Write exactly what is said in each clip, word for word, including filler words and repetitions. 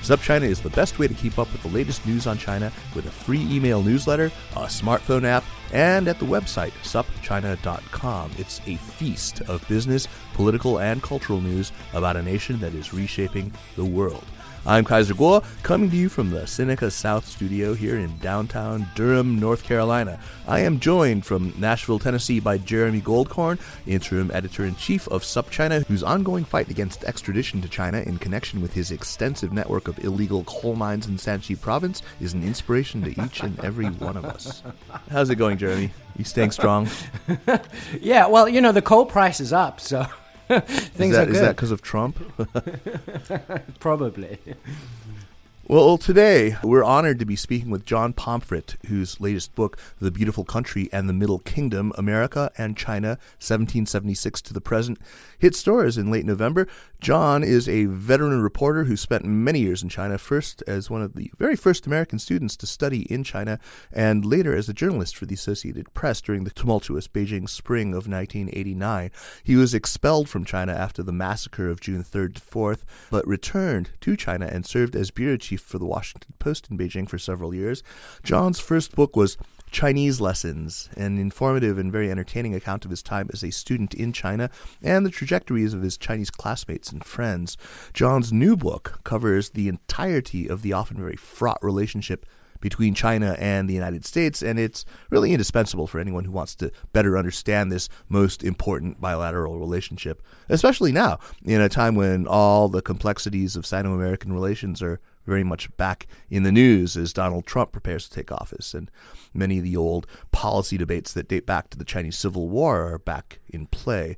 SupChina is the best way to keep up with the latest news on China with a free email newsletter, a smartphone app, and at the website, sup china dot com. It's a feast of business, political, and cultural news about a nation that is reshaping the world. I'm Kaiser Guo, coming to you from the Sinica South studio here in downtown Durham, North Carolina. I am joined from Nashville, Tennessee by Jeremy Goldkorn, interim editor-in-chief of SupChina, whose ongoing fight against extradition to China in connection with his extensive network of illegal coal mines in Shanxi province is an inspiration to each and every one of us. How's it going, Jeremy? You staying strong? Yeah, well, you know, the coal price is up, so... Things is that, are good. Is that because of Trump? Probably. Well, today we're honored to be speaking with John Pomfret, whose latest book, The Beautiful Country and the Middle Kingdom, America and China, seventeen seventy-six to the Present, hit stores in late November. John is a veteran reporter who spent many years in China, first as one of the very first American students to study in China, and later as a journalist for the Associated Press during the tumultuous Beijing Spring of nineteen eighty-nine. He was expelled from China after the massacre of June third to fourth, but returned to China and served as bureau chief for the Washington Post in Beijing for several years. John's first book was Chinese Lessons, an informative and very entertaining account of his time as a student in China and the trajectories of his Chinese classmates and friends. John's new book covers the entirety of the often very fraught relationship between China and the United States, and it's really indispensable for anyone who wants to better understand this most important bilateral relationship, especially now, in a time when all the complexities of Sino-American relations are very much back in the news as Donald Trump prepares to take office, and many of the old policy debates that date back to the Chinese Civil War are back in play.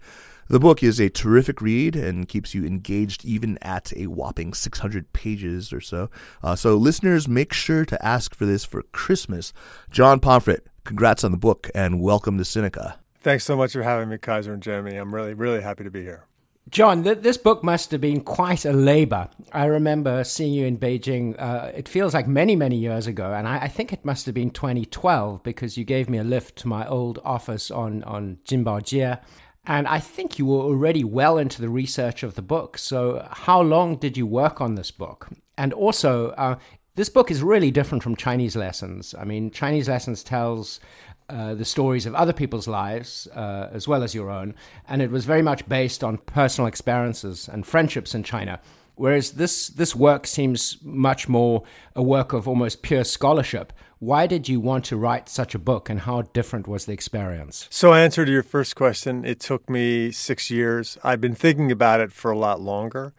The book is a terrific read and keeps you engaged even at a whopping six hundred pages or so. Uh, so listeners, make sure to ask for this for Christmas. John Pomfret, congrats on the book and welcome to Sinica. Thanks so much for having me, Kaiser and Jeremy. I'm really, really happy to be here. John, th- this book must have been quite a labor. I remember seeing you in Beijing, uh, it feels like many, many years ago, and I, I think it must have been twenty twelve because you gave me a lift to my old office on, on Jinbaojie. And I think you were already well into the research of the book. So how long did you work on this book? And also, uh, this book is really different from Chinese Lessons. I mean, Chinese Lessons tells uh, the stories of other people's lives uh, as well as your own. And it was very much based on personal experiences and friendships in China. Whereas this, this work seems much more a work of almost pure scholarship. Why did you want to write such a book and how different was the experience? So answer to your first question, it took me six years. I've been thinking about it for a lot longer,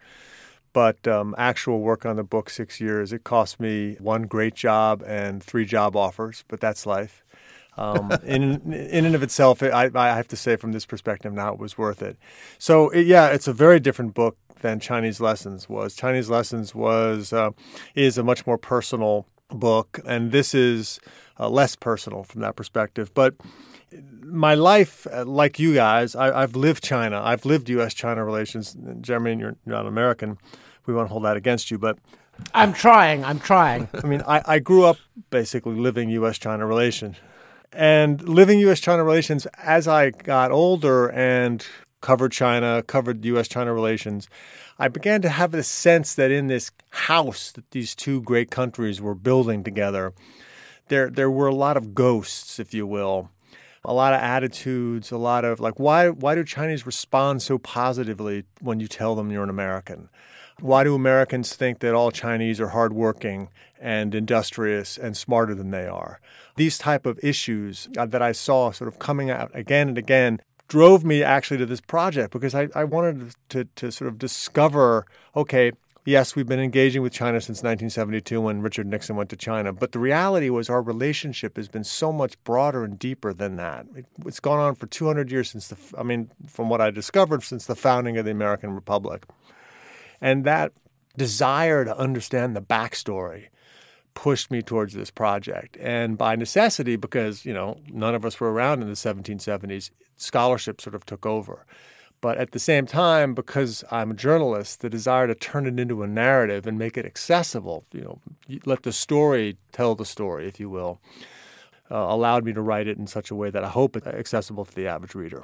but um, actual work on the book, six years, it cost me one great job and three job offers, but that's life. Um, in, in and of itself, I, I have to say from this perspective now, it was worth it. So it, yeah, it's a very different book than Chinese Lessons was. Chinese Lessons was uh, is a much more personal book, and this is uh, less personal from that perspective. But my life, like you guys, I, I've lived China. I've lived U S China relations. Jeremy, you're not American. We won't hold that against you, but... I'm trying. I'm trying. I mean, I, I grew up basically living U S China relations. And living U S China relations, as I got older and covered China, covered U S China relations, I began to have a sense that in this house that these two great countries were building together, there there were a lot of ghosts, if you will, a lot of attitudes, a lot of like, why why do Chinese respond so positively when you tell them you're an American? Why do Americans think that all Chinese are hardworking and industrious and smarter than they are? These type of issues that I saw sort of coming out again and again drove me actually to this project, because I, I wanted to, to sort of discover, okay, yes, we've been engaging with China since nineteen seventy-two when Richard Nixon went to China, but the reality was our relationship has been so much broader and deeper than that. It, it's gone on for two hundred years since the, I mean, from what I discovered, since the founding of the American Republic. And that desire to understand the backstory pushed me towards this project. And by necessity, because, you know, none of us were around in the seventeen seventies, scholarship sort of took over. But at the same time, because I'm a journalist, the desire to turn it into a narrative and make it accessible, you know, let the story tell the story, if you will, uh, allowed me to write it in such a way that I hope it's accessible to the average reader.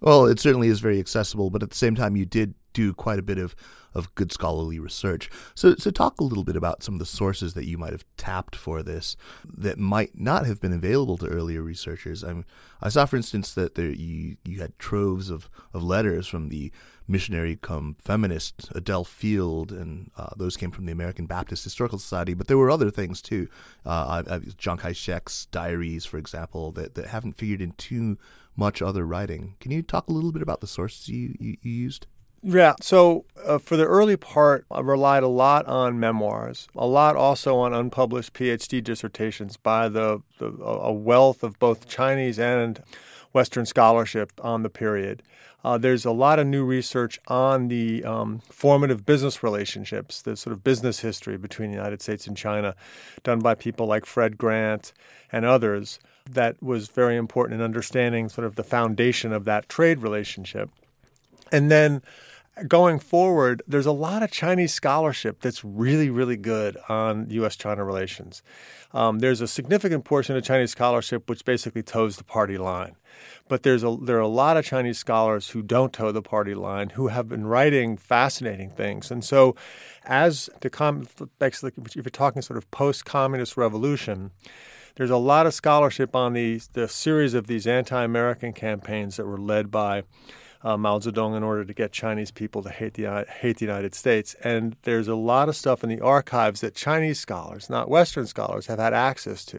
Well, it certainly is very accessible, but at the same time, you did do quite a bit of, of good scholarly research. So so talk a little bit about some of the sources that you might have tapped for this that might not have been available to earlier researchers. I mean, I saw, for instance, that there, you, you had troves of, of letters from the missionary come feminist Adele Field, and uh, those came from the American Baptist Historical Society, but there were other things too. Uh, I, I, Chiang Kai-shek's diaries, for example, that, that haven't figured in too much other writing. Can you talk a little bit about the sources you, you, you used? Yeah. So uh, for the early part, I relied a lot on memoirs, a lot also on unpublished P H D dissertations by the, the a wealth of both Chinese and Western scholarship on the period. Uh, there's a lot of new research on the um, formative business relationships, the sort of business history between the United States and China, done by people like Fred Grant and others, that was very important in understanding sort of the foundation of that trade relationship. And then going forward, there's a lot of Chinese scholarship that's really, really good on U S China relations. Um, there's a significant portion of Chinese scholarship which basically toes the party line. But there's a, there are a lot of Chinese scholars who don't toe the party line, who have been writing fascinating things. And so as the com- if you're talking sort of post-communist revolution, there's a lot of scholarship on the, the series of these anti-American campaigns that were led by Uh, Mao Zedong in order to get Chinese people to hate the hate the United States. And there's a lot of stuff in the archives that Chinese scholars, not Western scholars, have had access to.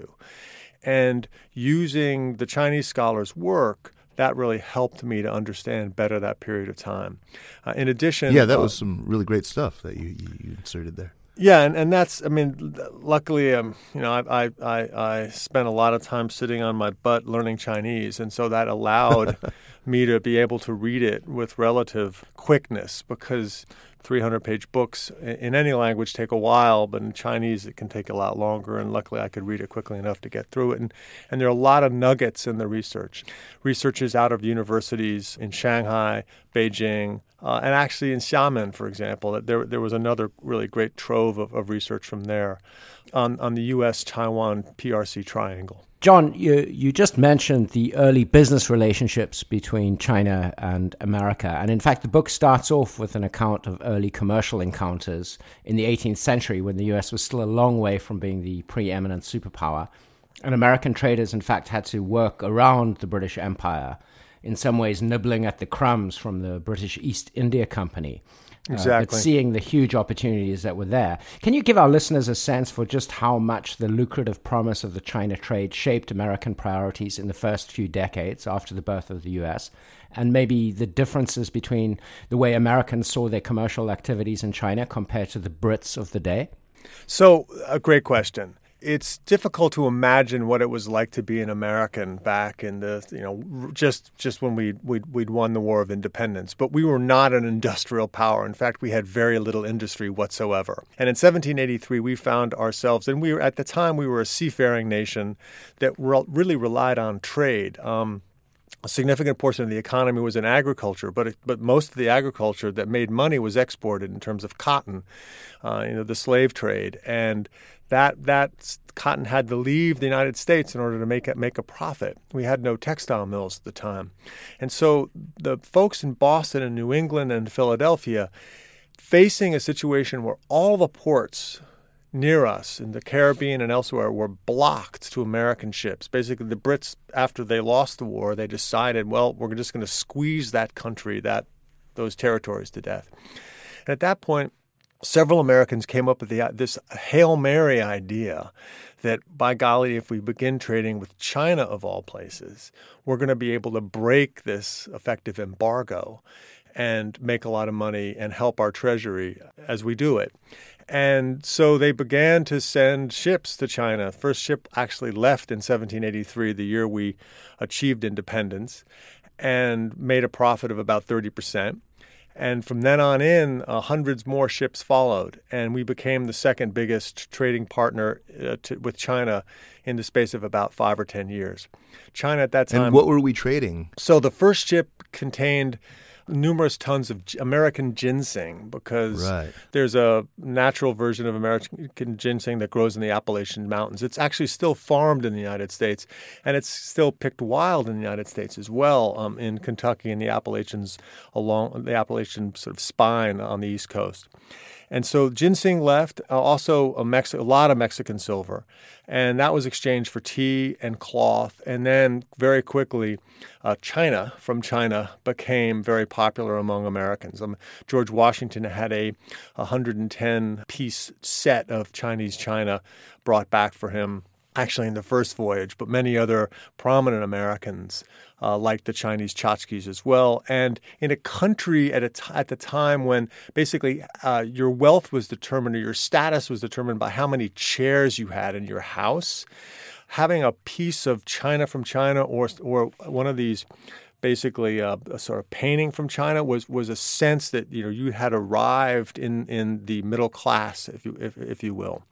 And using the Chinese scholars' work, that really helped me to understand better that period of time. Uh, in addition... Yeah, that was uh, some really great stuff that you, you inserted there. Yeah, and, and that's, I mean, luckily, um, you know, I, I, I, I spent a lot of time sitting on my butt learning Chinese, and so that allowed me to be able to read it with relative quickness, because three hundred page books in any language take a while, but in Chinese it can take a lot longer, and luckily I could read it quickly enough to get through it. And, and there are a lot of nuggets in the research. Research is out of universities in Shanghai, Beijing, Uh, and actually in Xiamen, for example, there there was another really great trove of, of research from there on, on the U S Taiwan P R C triangle. John, you, you just mentioned the early business relationships between China and America. And in fact, the book starts off with an account of early commercial encounters in the eighteenth century, when the U S was still a long way from being the preeminent superpower. And American traders, in fact, had to work around the British Empire, in some ways nibbling at the crumbs from the British East India Company. Exactly. Uh, but seeing the huge opportunities that were there. Can you give our listeners a sense for just how much the lucrative promise of the China trade shaped American priorities in the first few decades after the birth of the U S, and maybe the differences between the way Americans saw their commercial activities in China compared to the Brits of the day? So, a great question. It's difficult to imagine what it was like to be an American back in the, you know, just just when we we'd, we'd won the War of Independence. But we were not an industrial power. In fact, we had very little industry whatsoever. And in seventeen eighty-three, we found ourselves, and we were at the time we were a seafaring nation that re- really relied on trade. Um, A significant portion of the economy was in agriculture, but it, but most of the agriculture that made money was exported in terms of cotton, uh, you know, the slave trade, and that that cotton had to leave the United States in order to make a, make a profit. We had no textile mills at the time, and so the folks in Boston and New England and Philadelphia, facing a situation where all the ports near us in the Caribbean and elsewhere were blocked to American ships. Basically, the Brits, after they lost the war, they decided, well, we're just going to squeeze that country, that those territories to death. And at that point, several Americans came up with the, this Hail Mary idea that, by golly, if we begin trading with China of all places, we're going to be able to break this effective embargo and make a lot of money and help our treasury as we do it. And so they began to send ships to China. First ship actually left in seventeen eighty-three, the year we achieved independence, and made a profit of about thirty percent. And from then on in, uh, hundreds more ships followed, and we became the second biggest trading partner uh, to, with China in the space of about five or ten years. China at that time... And what were we trading? So the first ship contained numerous tons of American ginseng, because right. there's a natural version of American ginseng that grows in the Appalachian Mountains. It's actually still farmed in the United States, and it's still picked wild in the United States as well, um, in Kentucky and the Appalachians along the Appalachian sort of spine on the East Coast. And so ginseng left, uh, also a, Mex- a lot of Mexican silver. And that was exchanged for tea and cloth. And then very quickly, uh, China from China became very popular among Americans. Um, George Washington had a one hundred ten piece set of Chinese china brought back for him, actually in the first voyage, but many other prominent Americans uh, liked the Chinese tchotchkes as well. And in a country at a t- at the time when basically uh, your wealth was determined, or your status was determined by how many chairs you had in your house, having a piece of china from China or or one of these basically a, a sort of painting from China was was a sense that, you know, you had arrived in, in the middle class, if you if, if you will.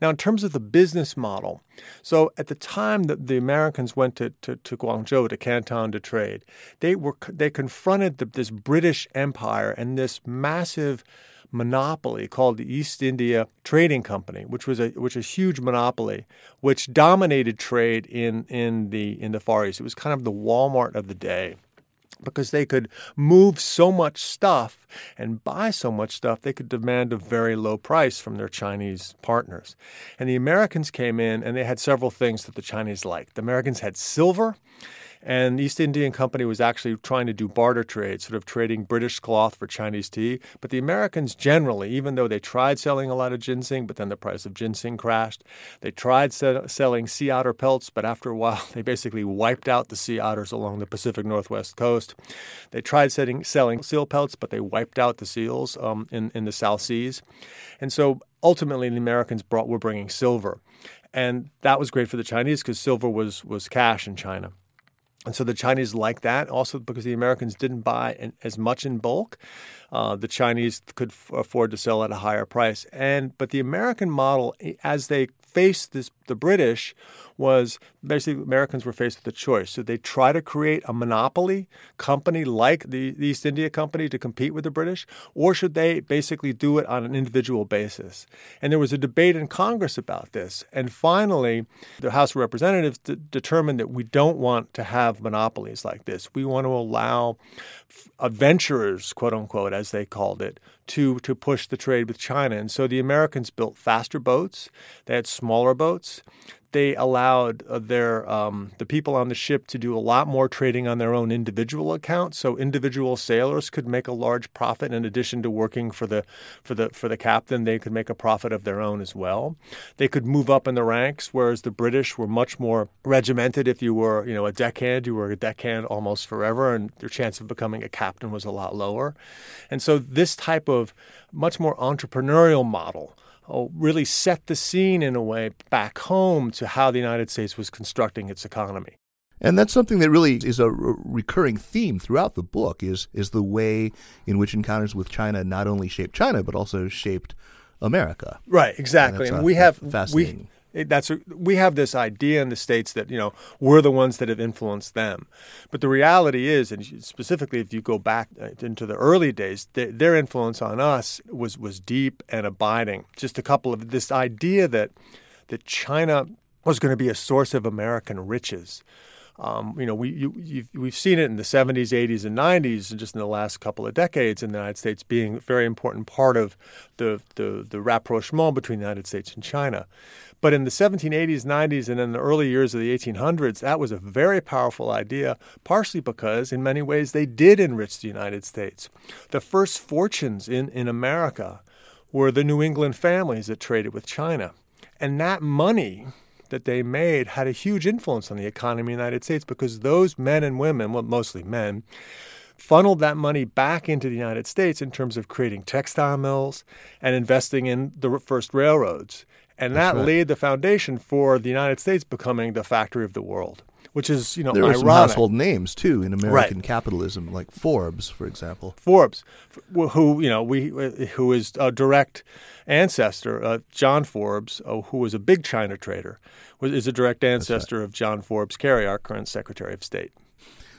Now, in terms of the business model, so at the time that the Americans went to, to, to Guangzhou, to Canton to trade, they were they confronted the, this British Empire and this massive monopoly called the East India Trading Company, which was a which a huge monopoly, which dominated trade in in the in the Far East. It was kind of the Walmart of the day, because they could move so much stuff and buy so much stuff, they could demand a very low price from their Chinese partners. And the Americans came in, and they had several things that the Chinese liked. The Americans had silver. And the East India Company was actually trying to do barter trade, sort of trading British cloth for Chinese tea. But the Americans generally, even though they tried selling a lot of ginseng, but then the price of ginseng crashed, they tried se- selling sea otter pelts, but after a while, they basically wiped out the sea otters along the Pacific Northwest coast. They tried setting, selling seal pelts, but they wiped out the seals um, in, in the South Seas. And so ultimately, the Americans brought, were bringing silver. And that was great for the Chinese because silver was was cash in China. And so the Chinese liked that, also because the Americans didn't buy in, as much in bulk. Uh, the Chinese could f- afford to sell at a higher price. And but the American model, as they faced this, the British, was basically Americans were faced with a choice. So they try to create a monopoly company like the, the East India Company to compete with the British, or should they basically do it on an individual basis? And there was a debate in Congress about this. And finally, the House of Representatives d- determined that we don't want to have monopolies like this. We want to allow adventurers, quote unquote, as they called it, to to push the trade with China. And so the Americans built faster boats. They had smaller boats. They allowed their um, the people on the ship to do a lot more trading on their own individual accounts. So individual sailors could make a large profit in addition to working for the for the for the captain. They could make a profit of their own as well. They could move up in the ranks, whereas the British were much more regimented. If you were, you know, a deckhand, you were a deckhand almost forever, and your chance of becoming a captain was a lot lower. And so this type of much more entrepreneurial model really set the scene in a way back home to how the United States was constructing its economy. And that's something that really is a re- recurring theme throughout the book, is is the way in which encounters with China not only shaped China, but also shaped America. Right, exactly. And, and we have fascinating. We, that's a, we have this idea in the States that, you know, we're the ones that have influenced them. But the reality is, and specifically if you go back into the early days, th- their influence on us was was deep and abiding. Just a couple of this idea that that China was going to be a source of American riches. Um, you know, we you, you've, we've seen it in the seventies, eighties, and nineties, and just in the last couple of decades in the United States being a very important part of the, the, the rapprochement between the United States and China. But in the seventeen eighties, nineties, and in the early years of the eighteen hundreds, that was a very powerful idea, partially because in many ways they did enrich the United States. The first fortunes in, in America were the New England families that traded with China. And that money that they made had a huge influence on the economy of the United States because those men and women, well, mostly men, funneled that money back into the United States in terms of creating textile mills and investing in the first railroads. And That's that right. laid the foundation for the United States becoming the factory of the world, which is, you know, there ironic. There are some household names, too, in American right. capitalism, like Forbes, for example. Forbes, who, you know, we who is a direct ancestor, uh, John Forbes, uh, who was a big China trader, was, is a direct ancestor right. of John Forbes Carey, our current Secretary of State.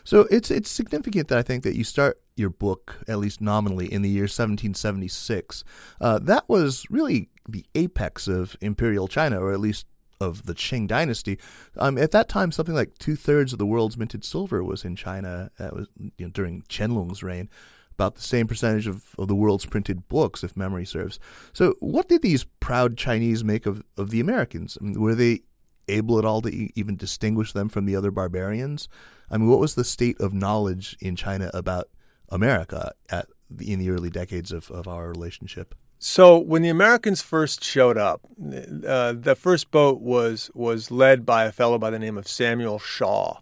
So it's it's significant that I think that you start your book, at least nominally, in the year seventeen seventy-six. Uh, that was really the apex of imperial China, or at least of the Qing dynasty. Um, at that time, something like two-thirds of the world's minted silver was in China. That was, you know, during Qianlong's reign, about the same percentage of, of the world's printed books, if memory serves. So what did these proud Chinese make of, of the Americans? I mean, were they able at all to e- even distinguish them from the other barbarians? I mean, what was the state of knowledge in China about America at the, in the early decades of, of our relationship? So when the Americans first showed up, uh, the first boat was was led by a fellow by the name of Samuel Shaw.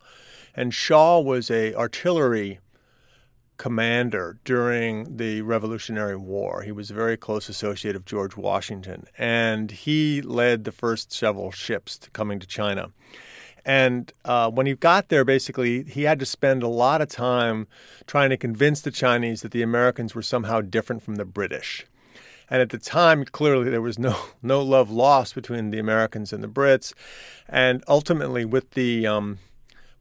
And Shaw was a artillery commander during the Revolutionary War. He was a very close associate of George Washington, and he led the first several ships to coming to China. And uh, when he got there, basically, he had to spend a lot of time trying to convince the Chinese that the Americans were somehow different from the British. And at the time, clearly, there was no no love lost between the Americans and the Brits. And ultimately, with the um,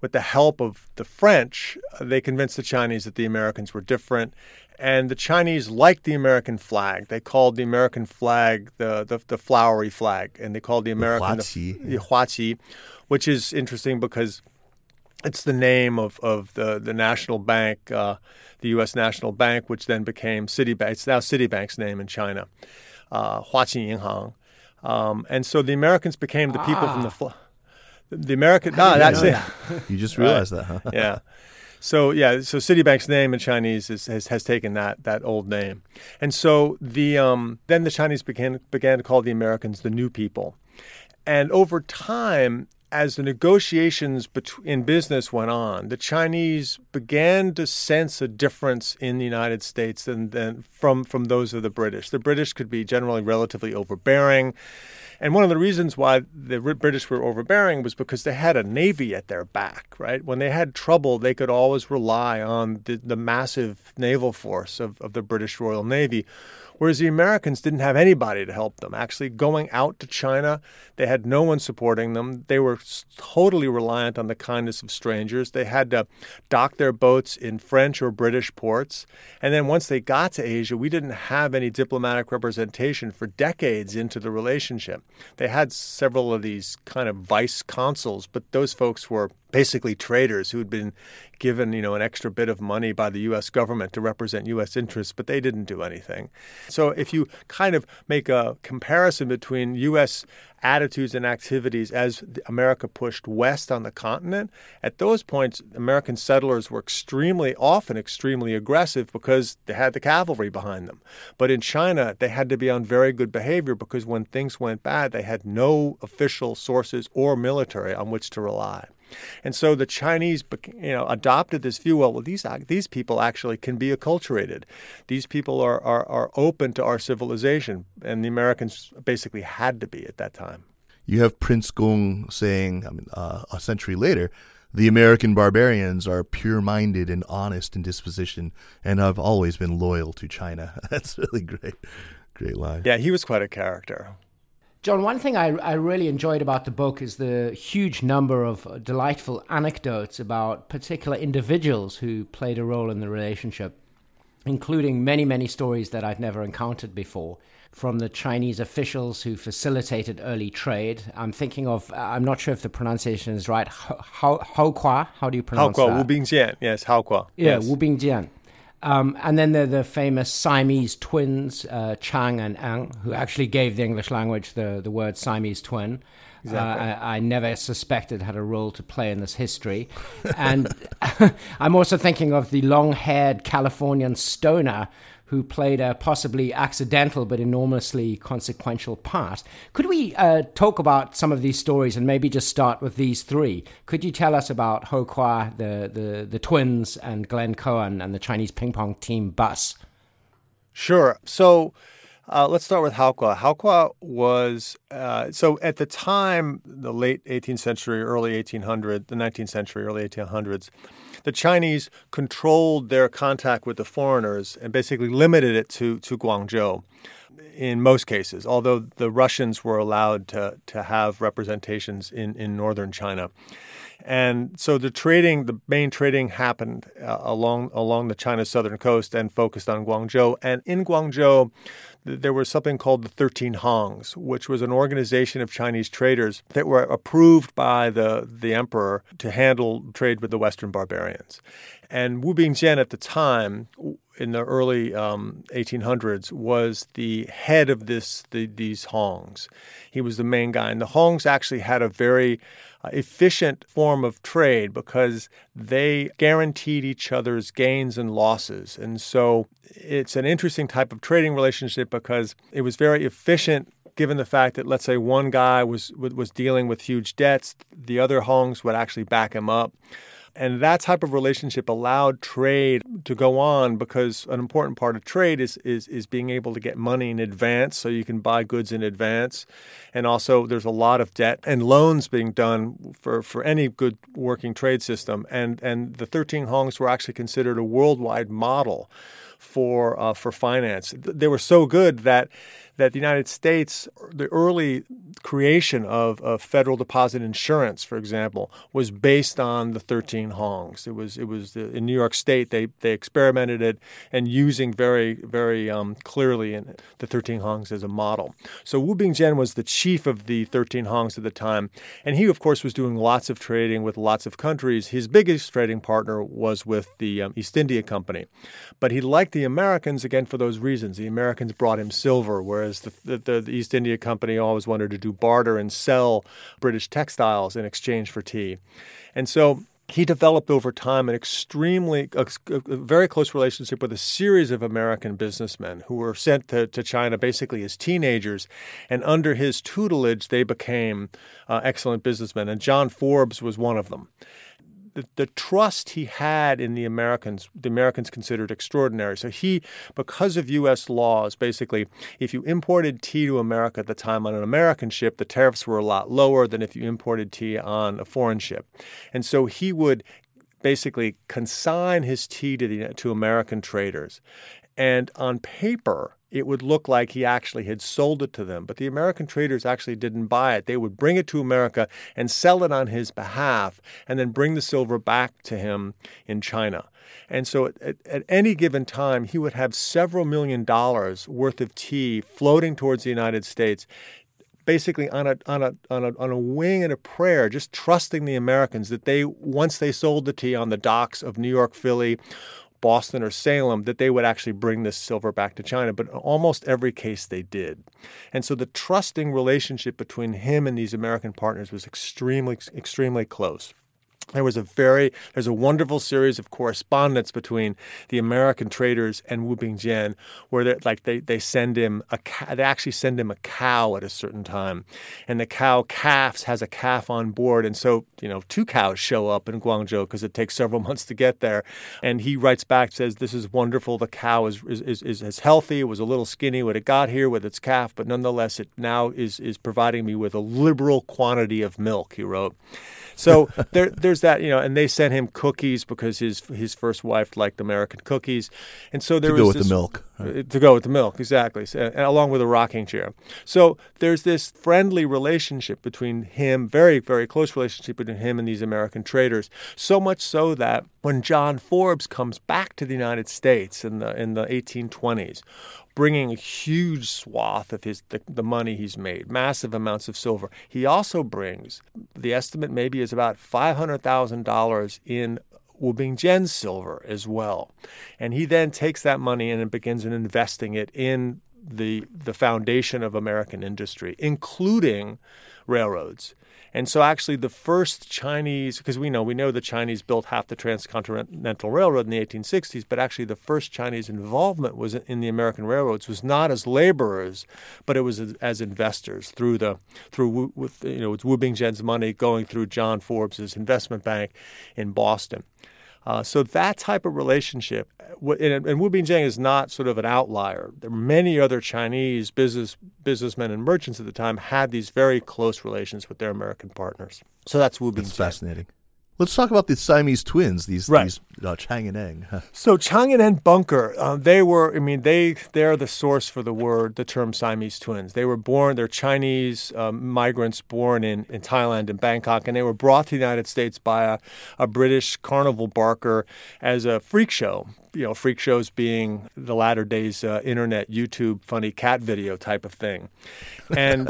with the help of the French, they convinced the Chinese that the Americans were different. And the Chinese liked the American flag. They called the American flag the the, the flowery flag. And they called the American the huaqi, the, the huaqi, which is interesting because it's the name of, of the, the national bank, uh, the U S National Bank, which then became Citibank. It's now Citibank's name in China, uh, Huaqi Yinhang. Um, and so the Americans became the people ah. from the flag. The American, ah, that's it. That. You just realized right. that, huh? Yeah. So yeah, so Citibank's name in Chinese is, has has taken that that old name, and so the um, then the Chinese began began to call the Americans the new people, and over time, as the negotiations bet- in business went on, the Chinese began to sense a difference in the United States than, than from, from those of the British. The British could be generally relatively overbearing. And one of the reasons why the British were overbearing was because they had a navy at their back, right? When they had trouble, they could always rely on the, the massive naval force of, of the British Royal Navy, whereas the Americans didn't have anybody to help them. Actually, going out to China, they had no one supporting them. They were totally reliant on the kindness of strangers. They had to dock their boats in French or British ports. And then once they got to Asia, we didn't have any diplomatic representation for decades into the relationship. They had several of these kind of vice consuls, but those folks were basically traders who had been given, you know, an extra bit of money by the U S government to represent U S interests, but they didn't do anything. So if you kind of make a comparison between U S attitudes and activities as America pushed west on the continent, at those points, American settlers were extremely, often extremely aggressive because they had the cavalry behind them. But in China, they had to be on very good behavior because when things went bad, they had no official sources or military on which to rely. And so the Chinese, you know, adopted this view, well, well these these people actually can be acculturated. These people are, are, are open to our civilization, and the Americans basically had to be at that time. You have Prince Gong saying, I mean, uh, a century later, the American barbarians are pure-minded and honest in disposition and have always been loyal to China. That's really great. Great line. Yeah, he was quite a character. John, one thing I, I really enjoyed about the book is the huge number of delightful anecdotes about particular individuals who played a role in the relationship, including many, many stories that I've never encountered before, from the Chinese officials who facilitated early trade. I'm thinking of, I'm not sure if the pronunciation is right, Howqua, how do you pronounce that? Howqua, Wu Bingjian, yes, Howqua. Yeah, yes. Wu Bingjian. Um, and then there are the famous Siamese twins, uh, Chang and Ang, who actually gave the English language the, the word Siamese twin. Exactly. Uh, I, I never suspected had a role to play in this history. And I'm also thinking of the long-haired Californian stoner who played a possibly accidental but enormously consequential part. Could we uh, talk about some of these stories and maybe just start with these three? Could you tell us about Howqua, the, the, the twins, and Glenn Cohen and the Chinese ping pong team bus? Sure. So uh, let's start with Howqua. Howqua was, uh, so at the time, the late eighteenth century, early eighteen hundreds, the nineteenth century, early eighteen hundreds, the Chinese controlled their contact with the foreigners and basically limited it to, to Guangzhou in most cases, although the Russians were allowed to, to have representations in, in northern China. And so the trading, the main trading happened uh, along along the China's southern coast and focused on Guangzhou. And in Guangzhou, th- there was something called the thirteen Hongs, which was an organization of Chinese traders that were approved by the, the emperor to handle trade with the Western barbarians. And Wu Bingjian at the time, in the early um, eighteen hundreds, was the head of this the, these Hongs. He was the main guy. And the Hongs actually had a very efficient form of trade because they guaranteed each other's gains and losses. And so it's an interesting type of trading relationship because it was very efficient, given the fact that, let's say, one guy was was dealing with huge debts, the other Hongs would actually back him up. And that type of relationship allowed trade to go on because an important part of trade is, is is being able to get money in advance, so you can buy goods in advance. And also there's a lot of debt and loans being done for, for any good working trade system. And, and the thirteen Hongs were actually considered a worldwide model for uh, for finance. They were so good that that the United States, the early creation of, of federal deposit insurance, for example, was based on the thirteen Hongs. It was it was the, in New York State they they experimented it and using very very um, clearly in the thirteen Hongs as a model. So Wu Bingjian was the chief of the thirteen Hongs at the time, and he of course was doing lots of trading with lots of countries. His biggest trading partner was with the um, East India Company, but he liked the Americans, again, for those reasons. The Americans brought him silver, whereas the, the, the East India Company always wanted to do barter and sell British textiles in exchange for tea. And so he developed over time an extremely, a, a very close relationship with a series of American businessmen who were sent to, to China basically as teenagers. And under his tutelage, they became uh, excellent businessmen. And John Forbes was one of them. The, the trust he had in the Americans, the Americans considered extraordinary. So he, because of U S laws, basically, if you imported tea to America at the time on an American ship, the tariffs were a lot lower than if you imported tea on a foreign ship. And so he would basically consign his tea to the to American traders. And on paper, it would look like he actually had sold it to them. But the American traders actually didn't buy it. They would bring it to America and sell it on his behalf and then bring the silver back to him in China. And so at, at any given time, he would have several million dollars worth of tea floating towards the United States, basically on a, on a, on a, on a wing and a prayer, just trusting the Americans that they, once they sold the tea on the docks of New York, Philly, Boston or Salem, that they would actually bring this silver back to China. But in almost every case they did. And so the trusting relationship between him and these American partners was extremely, extremely close. There was a very, there's a wonderful series of correspondence between the American traders and Wu Bingjian, where like they, they send him a cow, they actually send him a cow at a certain time, and the cow calves has a calf on board, and so you know two cows show up in Guangzhou because it takes several months to get there, and he writes back, says this is wonderful, the cow is is is, is healthy, it was a little skinny when it got here with its calf, but nonetheless it now is is providing me with a liberal quantity of milk, he wrote. So there, there's that, you know, and they sent him cookies because his his first wife liked American cookies, and so there was to go with this, the milk, right? To go with the milk, exactly, and along with a rocking chair. So there's this friendly relationship between him, very very close relationship between him and these American traders. So much so that when John Forbes comes back to the United States in the in the eighteen twenties, bringing a huge swath of his the, the money he's made, massive amounts of silver. He also brings, the estimate maybe is about five hundred thousand dollars in Wu Bingjian's silver as well. And he then takes that money and begins investing it in the the foundation of American industry, including railroads. And so actually the first Chinese, because we know, we know the Chinese built half the transcontinental railroad in the eighteen sixties, but actually the first Chinese involvement was in the American railroads was not as laborers, but it was as investors through the, through with, you know, with Wu Bingjian's money going through John Forbes's investment bank in Boston. Uh, so that type of relationship, and, and Wu Bingjian is not sort of an outlier. There were many other Chinese business businessmen and merchants at the time had these very close relations with their American partners. So that's Wu Bingjian. That's fascinating. Let's talk about the Siamese twins, these, right. these uh, Chang and Eng. So Chang and Eng Bunker, uh, they were, I mean, they, they're the source for the word, the term Siamese twins. They were born, they're Chinese um, migrants born in, in Thailand, in Bangkok, and they were brought to the United States by a, a British carnival barker as a freak show. You know, freak shows being the latter days uh, internet, YouTube, funny cat video type of thing. And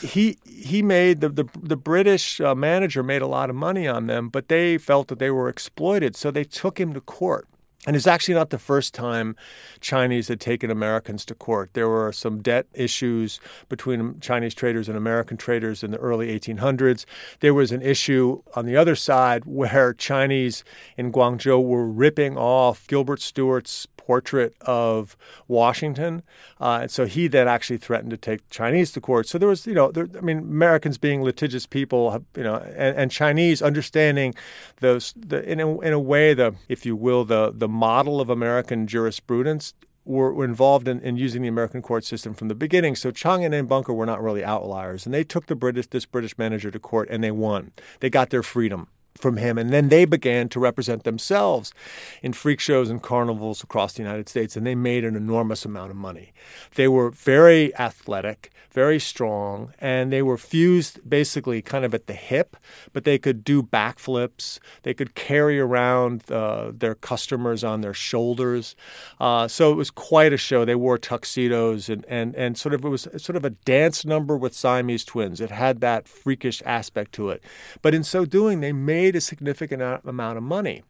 he he made, the, the, the British uh, manager made a lot of money on them, but they felt that they were exploited, so they took him to court. And it's actually not the first time Chinese had taken Americans to court. There were some debt issues between Chinese traders and American traders in the early eighteen hundreds. There was an issue on the other side where Chinese in Guangzhou were ripping off Gilbert Stuart's portrait of Washington. Uh, and so he then actually threatened to take Chinese to court. So there was, you know, there, I mean, Americans being litigious people, you know, and, and Chinese understanding those, the, in, a, in a way, the, if you will, the, the model of American jurisprudence were, were involved in, in using the American court system from the beginning. So Chang and Eng Bunker were not really outliers. And they took the British, this British manager to court, and they won. They got their freedom from him. And then they began to represent themselves in freak shows and carnivals across the United States. And they made an enormous amount of money. They were very athletic, very strong, and they were fused basically kind of at the hip, but they could do backflips. They could carry around uh, their customers on their shoulders. Uh, so it was quite a show. They wore tuxedos and, and, and sort of, it was sort of a dance number with Siamese twins. It had that freakish aspect to it. But in so doing, they made a significant amount of money,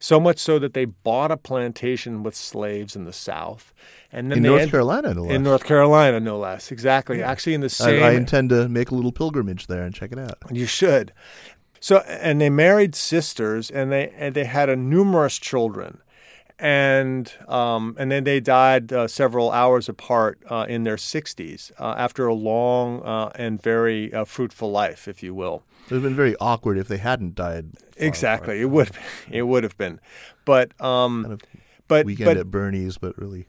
so much so that they bought a plantation with slaves in the South, and then in North Carolina, no less. In North Carolina, no less. Exactly. Yeah. Actually, in the same. I, I intend to make a little pilgrimage there and check it out. You should. So, and they married sisters, and they and they had a numerous children. And um, and then they died uh, several hours apart uh, in their sixties uh, after a long uh, and very uh, fruitful life, if you will. It would have been very awkward if they hadn't died. Exactly, apart. it would it would have been, but um, kind of but weekend but, at Bernie's, but really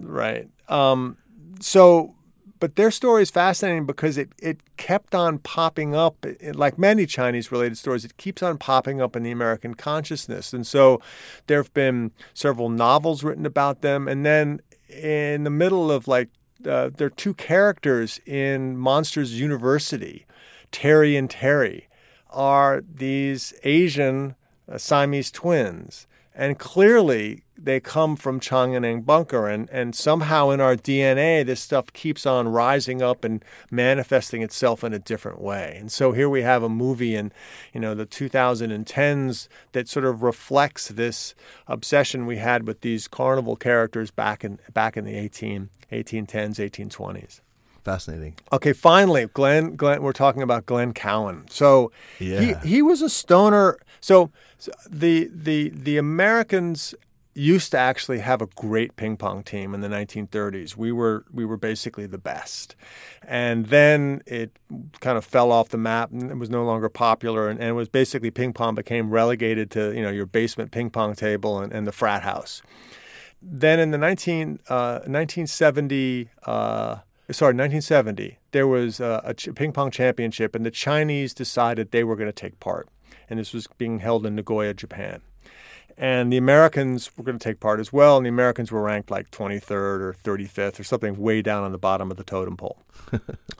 right. Um, so. But their story is fascinating because it, it kept on popping up, it, like many Chinese-related stories, it keeps on popping up in the American consciousness. And so there have been several novels written about them. And then in the middle of, like, uh, there are two characters in Monsters University, Terry and Terry, are these Asian uh, Siamese twins. And clearly they come from Chang and Eng Bunker, and, and somehow in our D N A, this stuff keeps on rising up and manifesting itself in a different way. And so here we have a movie in, you know, the two thousand tens that sort of reflects this obsession we had with these carnival characters back in back in the eighteen tens, eighteen twenties. Fascinating. Okay, finally, Glenn, Glenn, we're talking about Glenn Cowan. So yeah. he, he was a stoner. So, so the the the Americans used to actually have a great ping pong team in the nineteen thirties. We were we were basically the best. And then it kind of fell off the map and it was no longer popular. And, and it was basically ping pong became relegated to, you know, your basement ping pong table and, and the frat house. Then in the nineteen, uh, nineteen seventy, uh, sorry, nineteen seventy, there was a, a ch- ping pong championship and the Chinese decided they were going to take part. And this was being held in Nagoya, Japan. And the Americans were going to take part as well. And the Americans were ranked like twenty-third or thirty-fifth or something way down on the bottom of the totem pole.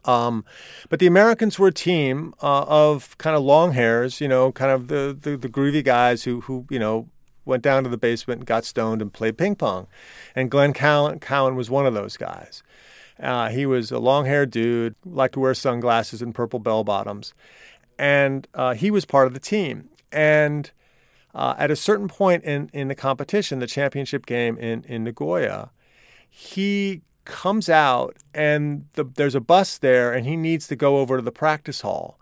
um, but the Americans were a team uh, of kind of long hairs, you know, kind of the, the, the groovy guys who, who, you know, went down to the basement and got stoned and played ping pong. And Glenn Cowan, Cowan was one of those guys. Uh, he was a long-haired dude, liked to wear sunglasses and purple bell-bottoms. And uh, he was part of the team. And uh, at a certain point in, in the competition, the championship game in, in Nagoya, he comes out and the, there's a bus there and he needs to go over to the practice hall.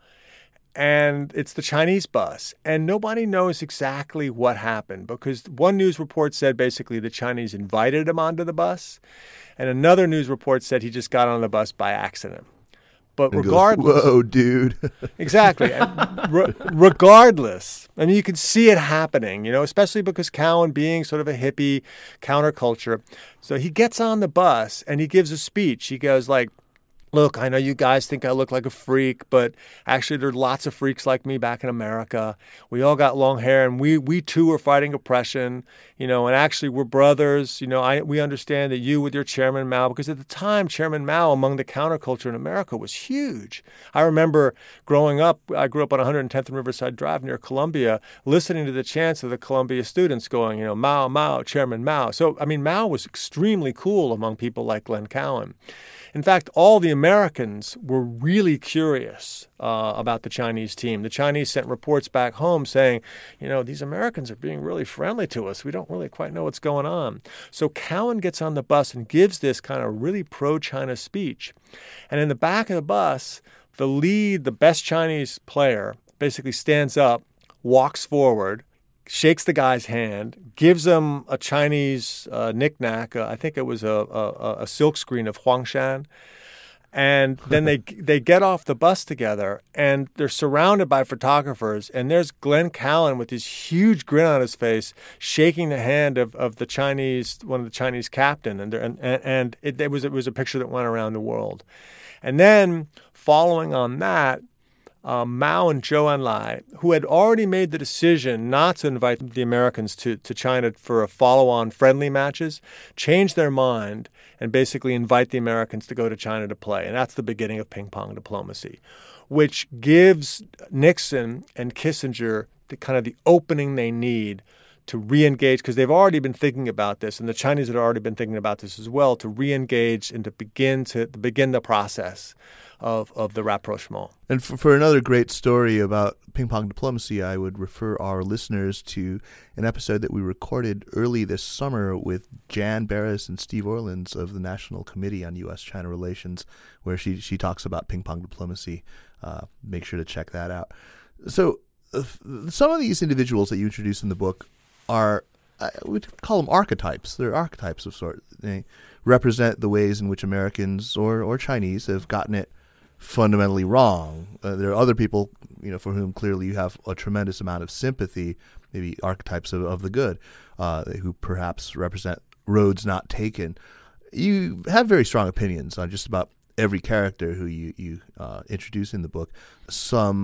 And it's the Chinese bus. And nobody knows exactly what happened because one news report said basically the Chinese invited him onto the bus. And another news report said he just got on the bus by accident. But and regardless... Goes, whoa, dude. Exactly. re- regardless. I mean, you can see it happening, you know, especially because Cowan being sort of a hippie counterculture. So he gets on the bus and he gives a speech. He goes like, look, I know you guys think I look like a freak, but actually there are lots of freaks like me back in America. We all got long hair, and we we too are fighting oppression, you know, and actually we're brothers. You know, I we understand that you with your Chairman Mao, because at the time, Chairman Mao among the counterculture in America was huge. I remember growing up, I grew up on one hundred tenth and Riverside Drive near Columbia, listening to the chants of the Columbia students going, you know, Mao, Mao, Chairman Mao. So, I mean, Mao was extremely cool among people like Glenn Cowan. In fact, all the Americans were really curious uh, about the Chinese team. The Chinese sent reports back home saying, you know, these Americans are being really friendly to us. We don't really quite know what's going on. So Cowan gets on the bus and gives this kind of really pro-China speech. And in the back of the bus, the lead, the best Chinese player, basically stands up, walks forward, shakes the guy's hand, gives him a Chinese uh, knick-knack. Uh, I think it was a, a, a silkscreen of Huangshan. And then they they get off the bus together, and they're surrounded by photographers. And there's Glenn Cowan with this huge grin on his face, shaking the hand of, of the Chinese, one of the Chinese captain. And and, and it, it was it was a picture that went around the world. And then following on that, Uh, Mao and Zhou Enlai, who had already made the decision not to invite the Americans to, to China for a follow-on friendly matches, changed their mind and basically invite the Americans to go to China to play. And that's the beginning of ping-pong diplomacy, which gives Nixon and Kissinger the kind of the opening they need to re-engage, because they've already been thinking about this, and the Chinese had already been thinking about this as well, to re-engage and to begin, to, to begin the process of of the rapprochement. And for, for another great story about ping-pong diplomacy, I would refer our listeners to an episode that we recorded early this summer with Jan Barris and Steve Orlins of the National Committee on U S-China Relations, where she, she talks about ping-pong diplomacy. Uh, make sure to check that out. So uh, some of these individuals that you introduce in the book are, I would call them archetypes. They're archetypes of sort. They represent the ways in which Americans or, or Chinese have gotten it fundamentally wrong. Uh, there are other people, you know, for whom clearly you have a tremendous amount of sympathy, maybe archetypes of, of the good, uh, who perhaps represent roads not taken. You have very strong opinions on just about every character who you, you uh, introduce in the book. Some,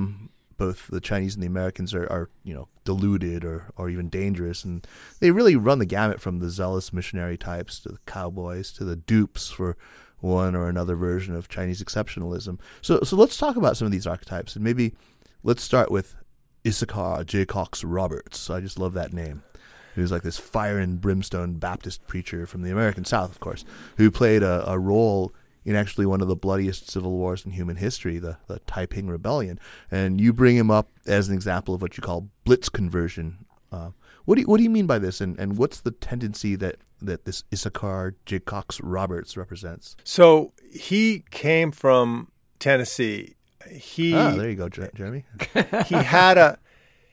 both the Chinese and the Americans, are, are you know, deluded or, or even dangerous, and they really run the gamut from the zealous missionary types to the cowboys to the dupes for one or another version of Chinese exceptionalism. So so let's talk about some of these archetypes, and maybe let's start with Issachar J. Cox Roberts. I just love that name. He was like this fire and brimstone Baptist preacher from the American South, of course, who played a, a role in actually one of the bloodiest civil wars in human history, the, the Taiping Rebellion. And you bring him up as an example of what you call blitz conversion. Uh, what do you, what do you mean by this, and, and what's the tendency that, that this Issachar J. Cox Roberts represents? So he came from Tennessee. He ah, there you go, Jeremy. he had a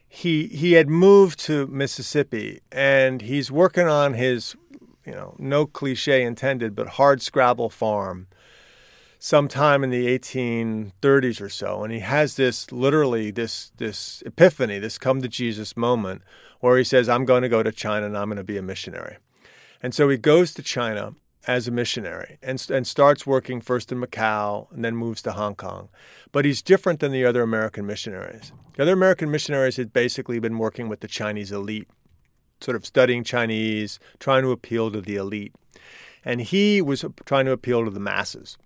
he he had moved to Mississippi, and he's working on his, you know, no cliche intended, but hard scrabble farm sometime in the eighteen thirties or so. And he has this, literally, this this epiphany, this come-to-Jesus moment where he says, I'm going to go to China and I'm going to be a missionary. And so he goes to China as a missionary and and starts working first in Macau and then moves to Hong Kong. But he's different than the other American missionaries. The other American missionaries had basically been working with the Chinese elite, sort of studying Chinese, trying to appeal to the elite. And he was trying to appeal to the masses.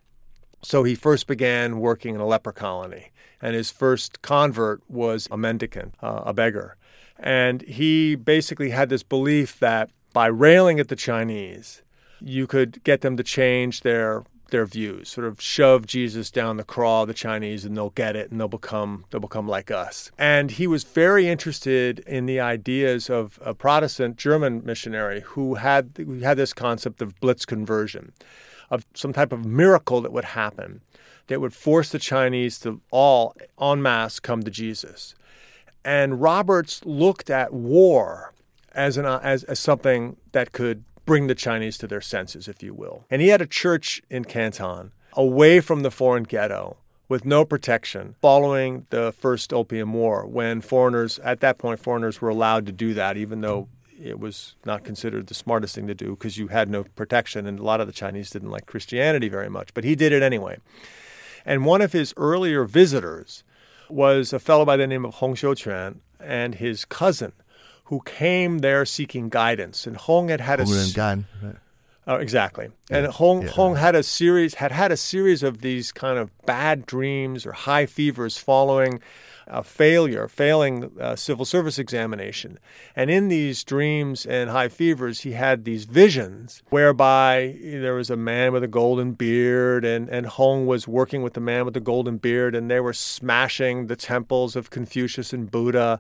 So he first began working in a leper colony, and his first convert was a mendicant, uh, a beggar. And he basically had this belief that by railing at the Chinese, you could get them to change their their views, sort of shove Jesus down the craw of the Chinese, and they'll get it, and they'll become they'll become like us. And he was very interested in the ideas of a Protestant German missionary who had, who had this concept of blitz conversion. of some type of miracle that would happen that would force the Chinese to all en masse come to Jesus. And Roberts looked at war as an as, as something that could bring the Chinese to their senses, if you will. And he had a church in Canton, away from the foreign ghetto, with no protection, following the First Opium War, when foreigners, at that point, foreigners were allowed to do that, even though it was not considered the smartest thing to do because you had no protection, and a lot of the Chinese didn't like Christianity very much. But he did it anyway. And one of his earlier visitors was a fellow by the name of Hong Xiuquan and his cousin, who came there seeking guidance. And Hong had had a... Hong Ren Oh, exactly. Yeah. And Hong, yeah. Hong had a series, had had a series of these kind of bad dreams or high fevers following a failure, failing a civil service examination. And in these dreams and high fevers, he had these visions whereby there was a man with a golden beard, and, and Hong was working with the man with the golden beard, and they were smashing the temples of Confucius and Buddha.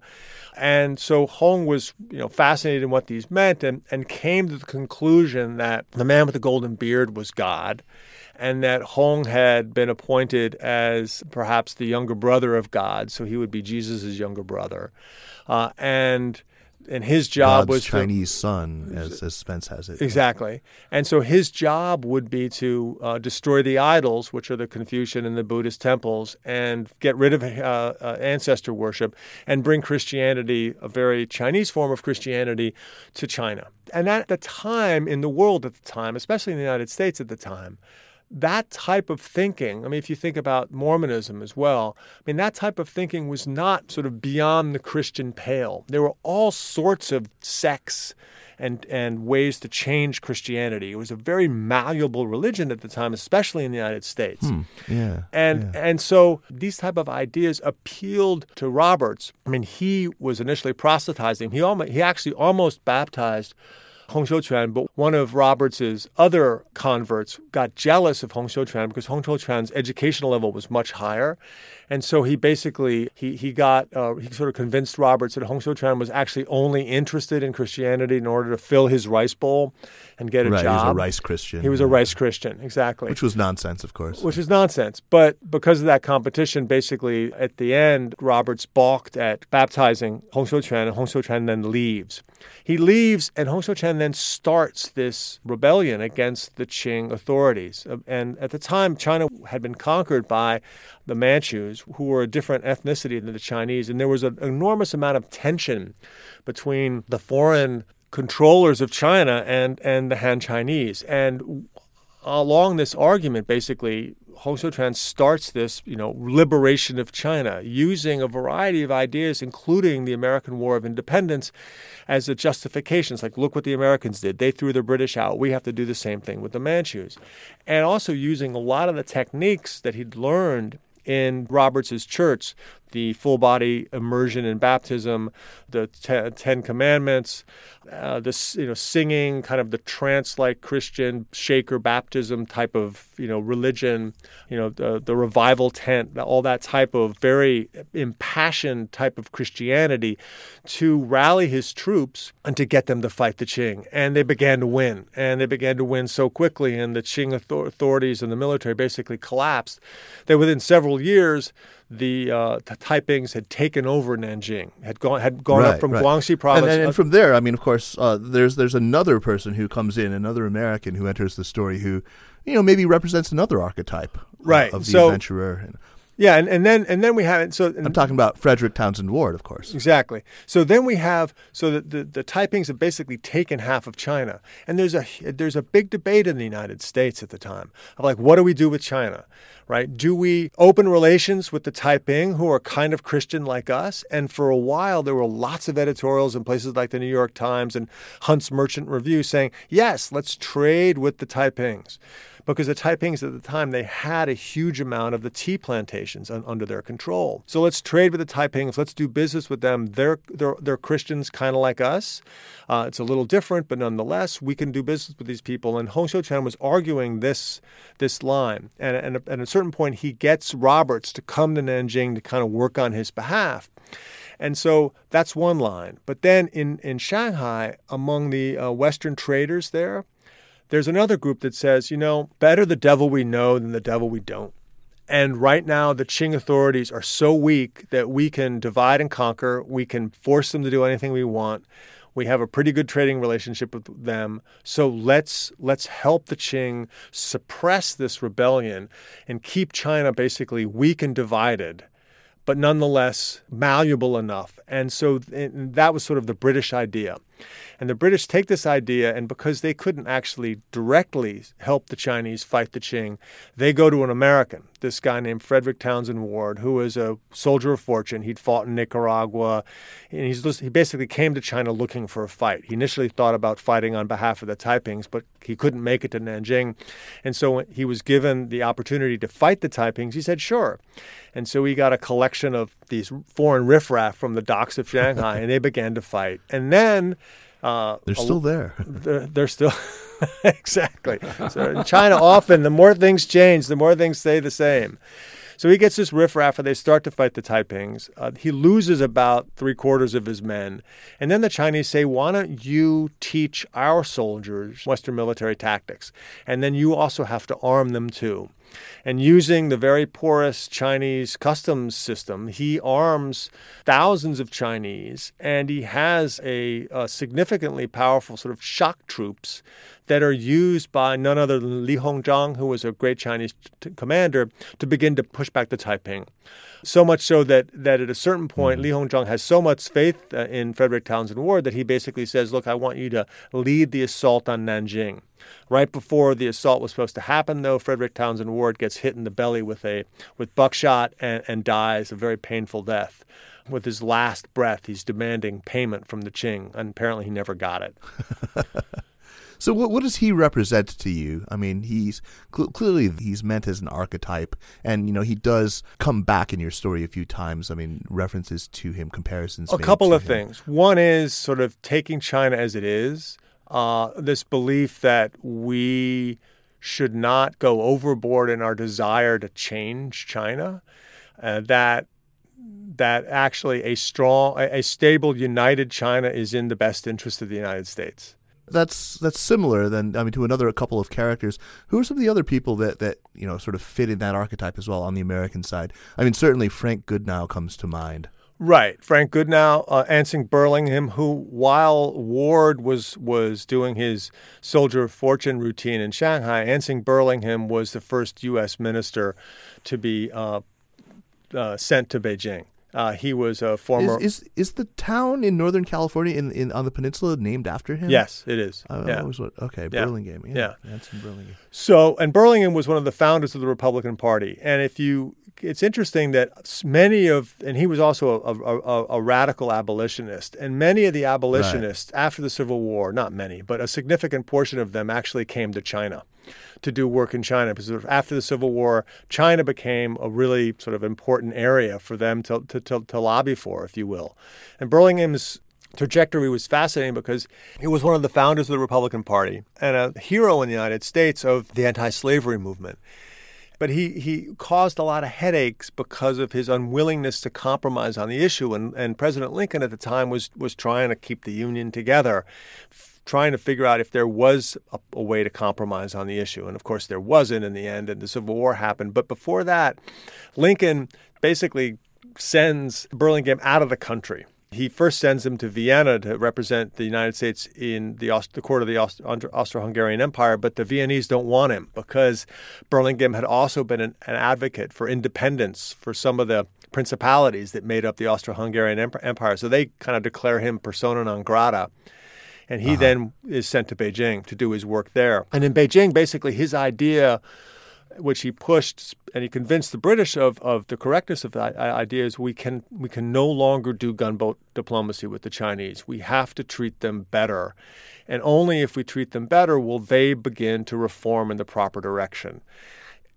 And so Hong was, you know, fascinated in what these meant, and, and came to the conclusion that the man with the golden beard was God, and that Hong had been appointed as perhaps the younger brother of God, so he would be Jesus' younger brother. Uh, and and his job God's was... Chinese to, son, as, as Spence has it. Exactly. And so his job would be to uh, destroy the idols, which are the Confucian and the Buddhist temples, and get rid of uh, uh, ancestor worship, and bring Christianity, a very Chinese form of Christianity, to China. And at the time, in the world at the time, especially in the United States at the time, that type of thinking, I mean, if you think about Mormonism as well, I mean, that type of thinking was not sort of beyond the Christian pale. There were all sorts of sects and, and ways to change Christianity. It was a very malleable religion at the time, especially in the United States. Hmm. Yeah, and yeah. and so these type of ideas appealed to Roberts. I mean, he was initially proselytizing. He almost, he actually almost baptized Hong Xiuquan, but one of Roberts' other converts got jealous of Hong Xiuquan because Hong Xiuquan's educational level was much higher. And so he basically, he he got, uh, he sort of convinced Roberts that Hong Xiuquan was actually only interested in Christianity in order to fill his rice bowl and get a right, job. He was a rice Christian. He was a rice Christian, exactly. Which was nonsense, of course. Which is nonsense. But because of that competition, basically at the end, Roberts balked at baptizing Hong Xiuquan, and Hong Xiuquan then leaves. He leaves, and Hong Xiuquan then starts this rebellion against the Qing authorities. And at the time, China had been conquered by the Manchus, who were a different ethnicity than the Chinese. And there was an enormous amount of tension between the foreign controllers of China and, and the Han Chinese. And along this argument, basically, Hong Xiuquan starts this, you know, liberation of China, using a variety of ideas, including the American War of Independence, as a justification. It's like, look what the Americans did. They threw the British out. We have to do the same thing with the Manchus. And also using a lot of the techniques that he'd learned in Roberts' church, the full-body immersion in baptism, the te- Ten Commandments, uh, this, you know, singing, kind of the trance-like Christian Shaker baptism type of, you know, religion, you know, the, the revival tent, all that type of very impassioned type of Christianity to rally his troops and to get them to fight the Qing. And they began to win. And they began to win so quickly, and the Qing author- authorities and the military basically collapsed, that within several years, the uh, Taipings had taken over Nanjing, had gone had gone right, up from right. Guangxi province. And, and, and from there, I mean, of course, uh, there's there's another person who comes in, another American who enters the story who, you know, maybe represents another archetype right. of the so, adventurer. Yeah, and, and then and then we have so and, I'm talking about Frederick Townsend Ward, of course. Exactly. So then we have so the, the, the Taipings have basically taken half of China, and there's a there's a big debate in the United States at the time of like, what do we do with China, right? Do we open relations with the Taiping, who are kind of Christian like us? And for a while, there were lots of editorials in places like the New York Times and Hunt's Merchant Review saying, yes, let's trade with the Taipings. Because the Taipings at the time, they had a huge amount of the tea plantations un- under their control. So let's trade with the Taipings. Let's do business with them. They're they're, they're Christians kind of like us. Uh, it's a little different, but nonetheless, we can do business with these people. And Hong Xiuquan was arguing this this line. And, and, and at a certain point, he gets Roberts to come to Nanjing to kind of work on his behalf. And so that's one line. But then in, in Shanghai, among the uh, Western traders there, There's another group that says, you know, better the devil we know than the devil we don't. And right now, the Qing authorities are so weak that we can divide and conquer. We can force them to do anything we want. We have a pretty good trading relationship with them. So let's let's help the Qing suppress this rebellion and keep China basically weak and divided, but nonetheless malleable enough. And so and that was sort of the British idea. And the British take this idea, and because they couldn't actually directly help the Chinese fight the Qing, they go to an American, this guy named Frederick Townsend Ward, who was a soldier of fortune. He'd fought in Nicaragua, and he's, he basically came to China looking for a fight. He initially thought about fighting on behalf of the Taipings, but he couldn't make it to Nanjing. And so when he was given the opportunity to fight the Taipings, he said, sure. And so he got a collection of these foreign riffraff from the docks of Shanghai, and they began to fight. And then... Uh, they're still there. They're, they're still, exactly. So in China, often the more things change, the more things stay the same. So he gets this riffraff and they start to fight the Taipings. Uh, he loses about three quarters of his men. And then the Chinese say, why don't you teach our soldiers Western military tactics? And then you also have to arm them too. And using the very porous Chinese customs system, he arms thousands of Chinese, and he has a, a significantly powerful sort of shock troops that are used by none other than Li Hongzhang, who was a great Chinese t- commander, to begin to push back the Taiping. So much so that, that at a certain point, mm-hmm. Li Hongzhang has so much faith uh, in Frederick Townsend Ward that he basically says, look, I want you to lead the assault on Nanjing. Right before the assault was supposed to happen, though, Frederick Townsend Ward gets hit in the belly with a with buckshot and, and dies a very painful death. With his last breath, he's demanding payment from the Qing, and apparently he never got it. So what, what does he represent to you? I mean, he's cl- clearly he's meant as an archetype, and you know he does come back in your story a few times. I mean, references to him, comparisons. A couple of him. things. One is sort of taking China as it is. Uh, this belief that we should not go overboard in our desire to change China, uh, that that actually a strong, a, a stable, united China is in the best interest of the United States. That's that's similar then. I mean, to another couple of characters. Who are some of the other people that, that you know sort of fit in that archetype as well on the American side? I mean, certainly Frank Goodnow comes to mind. Right. Frank Goodnow, uh, Anson Burlingame, who, while Ward was was doing his soldier of fortune routine in Shanghai, Anson Burlingame was the first U S minister to be uh, uh, sent to Beijing. Uh, he was a former... Is, is is the town in Northern California in, in on the peninsula named after him? Yes, it is. Uh, yeah. was what, okay, yeah. Burlingame. Yeah. yeah. Anson Burlingame. So, and Burlingame was one of the founders of the Republican Party. And if you... It's interesting that many of, and he was also a, a, a radical abolitionist, and many of the abolitionists right. after the Civil War, not many, but a significant portion of them actually came to China to do work in China. Because after the Civil War, China became a really sort of important area for them to, to, to, to lobby for, if you will. And Burlingame's trajectory was fascinating because he was one of the founders of the Republican Party and a hero in the United States of the anti-slavery movement. But he, he caused a lot of headaches because of his unwillingness to compromise on the issue. And, and President Lincoln at the time was was trying to keep the Union together, f- trying to figure out if there was a, a way to compromise on the issue. And, of course, there wasn't in the end, and the Civil War happened. But before that, Lincoln basically sends Burlingame out of the country. He first sends him to Vienna to represent the United States in the, Aust- the court of the Aust- Austro-Hungarian Empire, but the Viennese don't want him because Burlingame had also been an, an advocate for independence for some of the principalities that made up the Austro-Hungarian em- Empire. So they kind of declare him persona non grata. And he uh-huh. then is sent to Beijing to do his work there. And in Beijing, basically his idea, which he pushed and he convinced the British of, of the correctness of that idea, is we can we can no longer do gunboat diplomacy with the Chinese. We have to treat them better. And only if we treat them better will they begin to reform in the proper direction.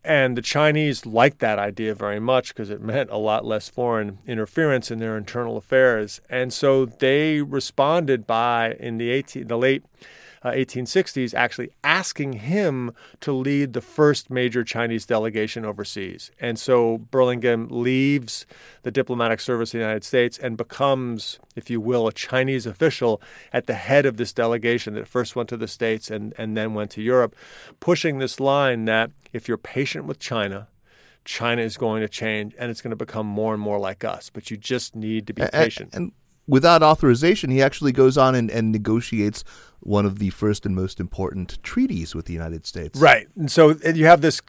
And the Chinese liked that idea very much because it meant a lot less foreign interference in their internal affairs. And so they responded by, in the, eighteen, the late uh, eighteen sixties actually asking him to lead the first major Chinese delegation overseas. And so Burlingame leaves the diplomatic service of the United States and becomes, if you will, a Chinese official at the head of this delegation that first went to the States and, and then went to Europe, pushing this line that if you're patient with China, China is going to change and it's going to become more and more like us. But you just need to be patient. And, and without authorization, he actually goes on and, and negotiates one of the first and most important treaties with the United States. Right. And so you have this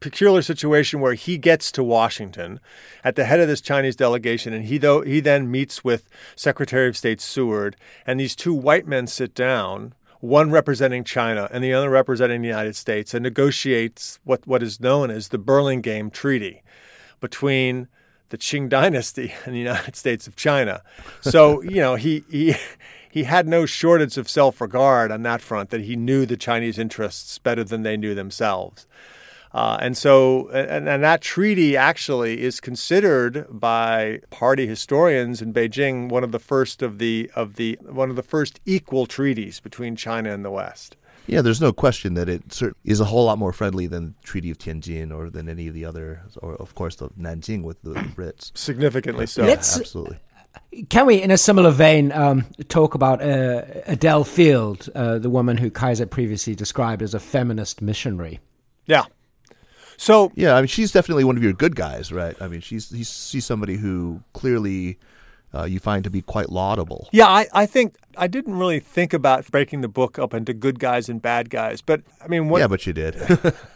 peculiar situation where he gets to Washington at the head of this Chinese delegation, and he though he then meets with Secretary of State Seward, and these two white men sit down, one representing China and the other representing the United States, and negotiates what, what is known as the Burlingame Treaty between the Qing dynasty and the United States of China. So, you know, he he he had no shortage of self-regard on that front, that he knew the Chinese interests better than they knew themselves. Uh, and so, and, and that treaty actually is considered by party historians in Beijing one of the first of the of the one of the first equal treaties between China and the West. Yeah, there's no question that it is a whole lot more friendly than the Treaty of Tianjin or than any of the other, or of course the Nanjing with the, the Brits. Significantly so. Yeah, absolutely. Can we, in a similar vein, um, talk about uh, Adele Field, uh, the woman who Kaiser previously described as a feminist missionary? Yeah. So yeah, I mean, she's definitely one of your good guys, right? I mean, she's he's, she's somebody who clearly uh, you find to be quite laudable. Yeah, I, I think I didn't really think about breaking the book up into good guys and bad guys, but I mean, what, yeah, but you did.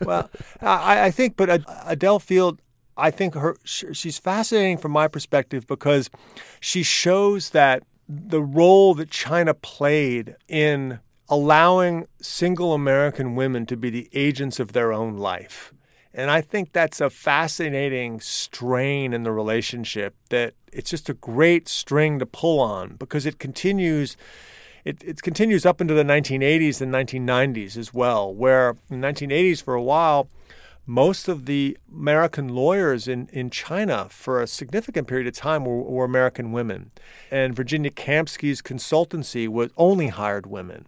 Well, I, I think, but Adele Field, I think her she's fascinating from my perspective because she shows that the role that China played in allowing single American women to be the agents of their own life. And I think that's a fascinating strain in the relationship that it's just a great string to pull on because it continues it, it continues up into the nineteen eighties and nineteen nineties as well, where in the nineteen eighties for a while, most of the American lawyers in, in China for a significant period of time were, were American women. And Virginia Kampsky's consultancy was only hired women.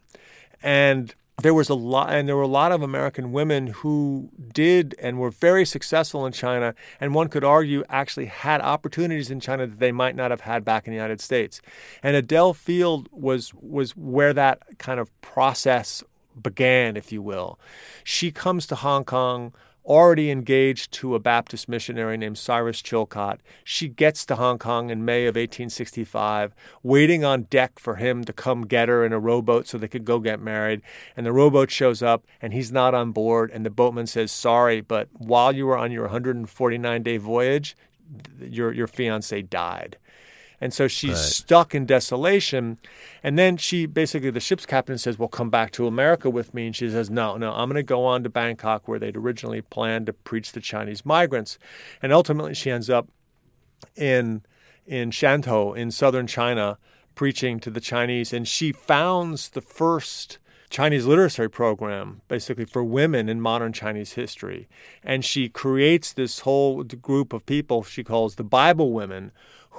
And There was a lot, and there were a lot of American women who did and were very successful in China, and one could argue actually had opportunities in China that they might not have had back in the United States. And Adele Field was was where that kind of process began, if you will. She comes to Hong Kong already engaged to a Baptist missionary named Cyrus Chilcott. She gets to Hong Kong in May of eighteen sixty-five, waiting on deck for him to come get her in a rowboat so they could go get married. And the rowboat shows up, and he's not on board. And the boatman says, sorry, but while you were on your one hundred forty-nine day voyage, your your fiancé died. And so she's right. Stuck in desolation. And then she basically, the ship's captain says, well, come back to America with me. And she says, no, no, I'm going to go on to Bangkok where they'd originally planned to preach to Chinese migrants. And ultimately she ends up in in Shantou in southern China preaching to the Chinese. And she founds the first Chinese literacy program, basically for women in modern Chinese history. And she creates this whole group of people she calls the Bible women,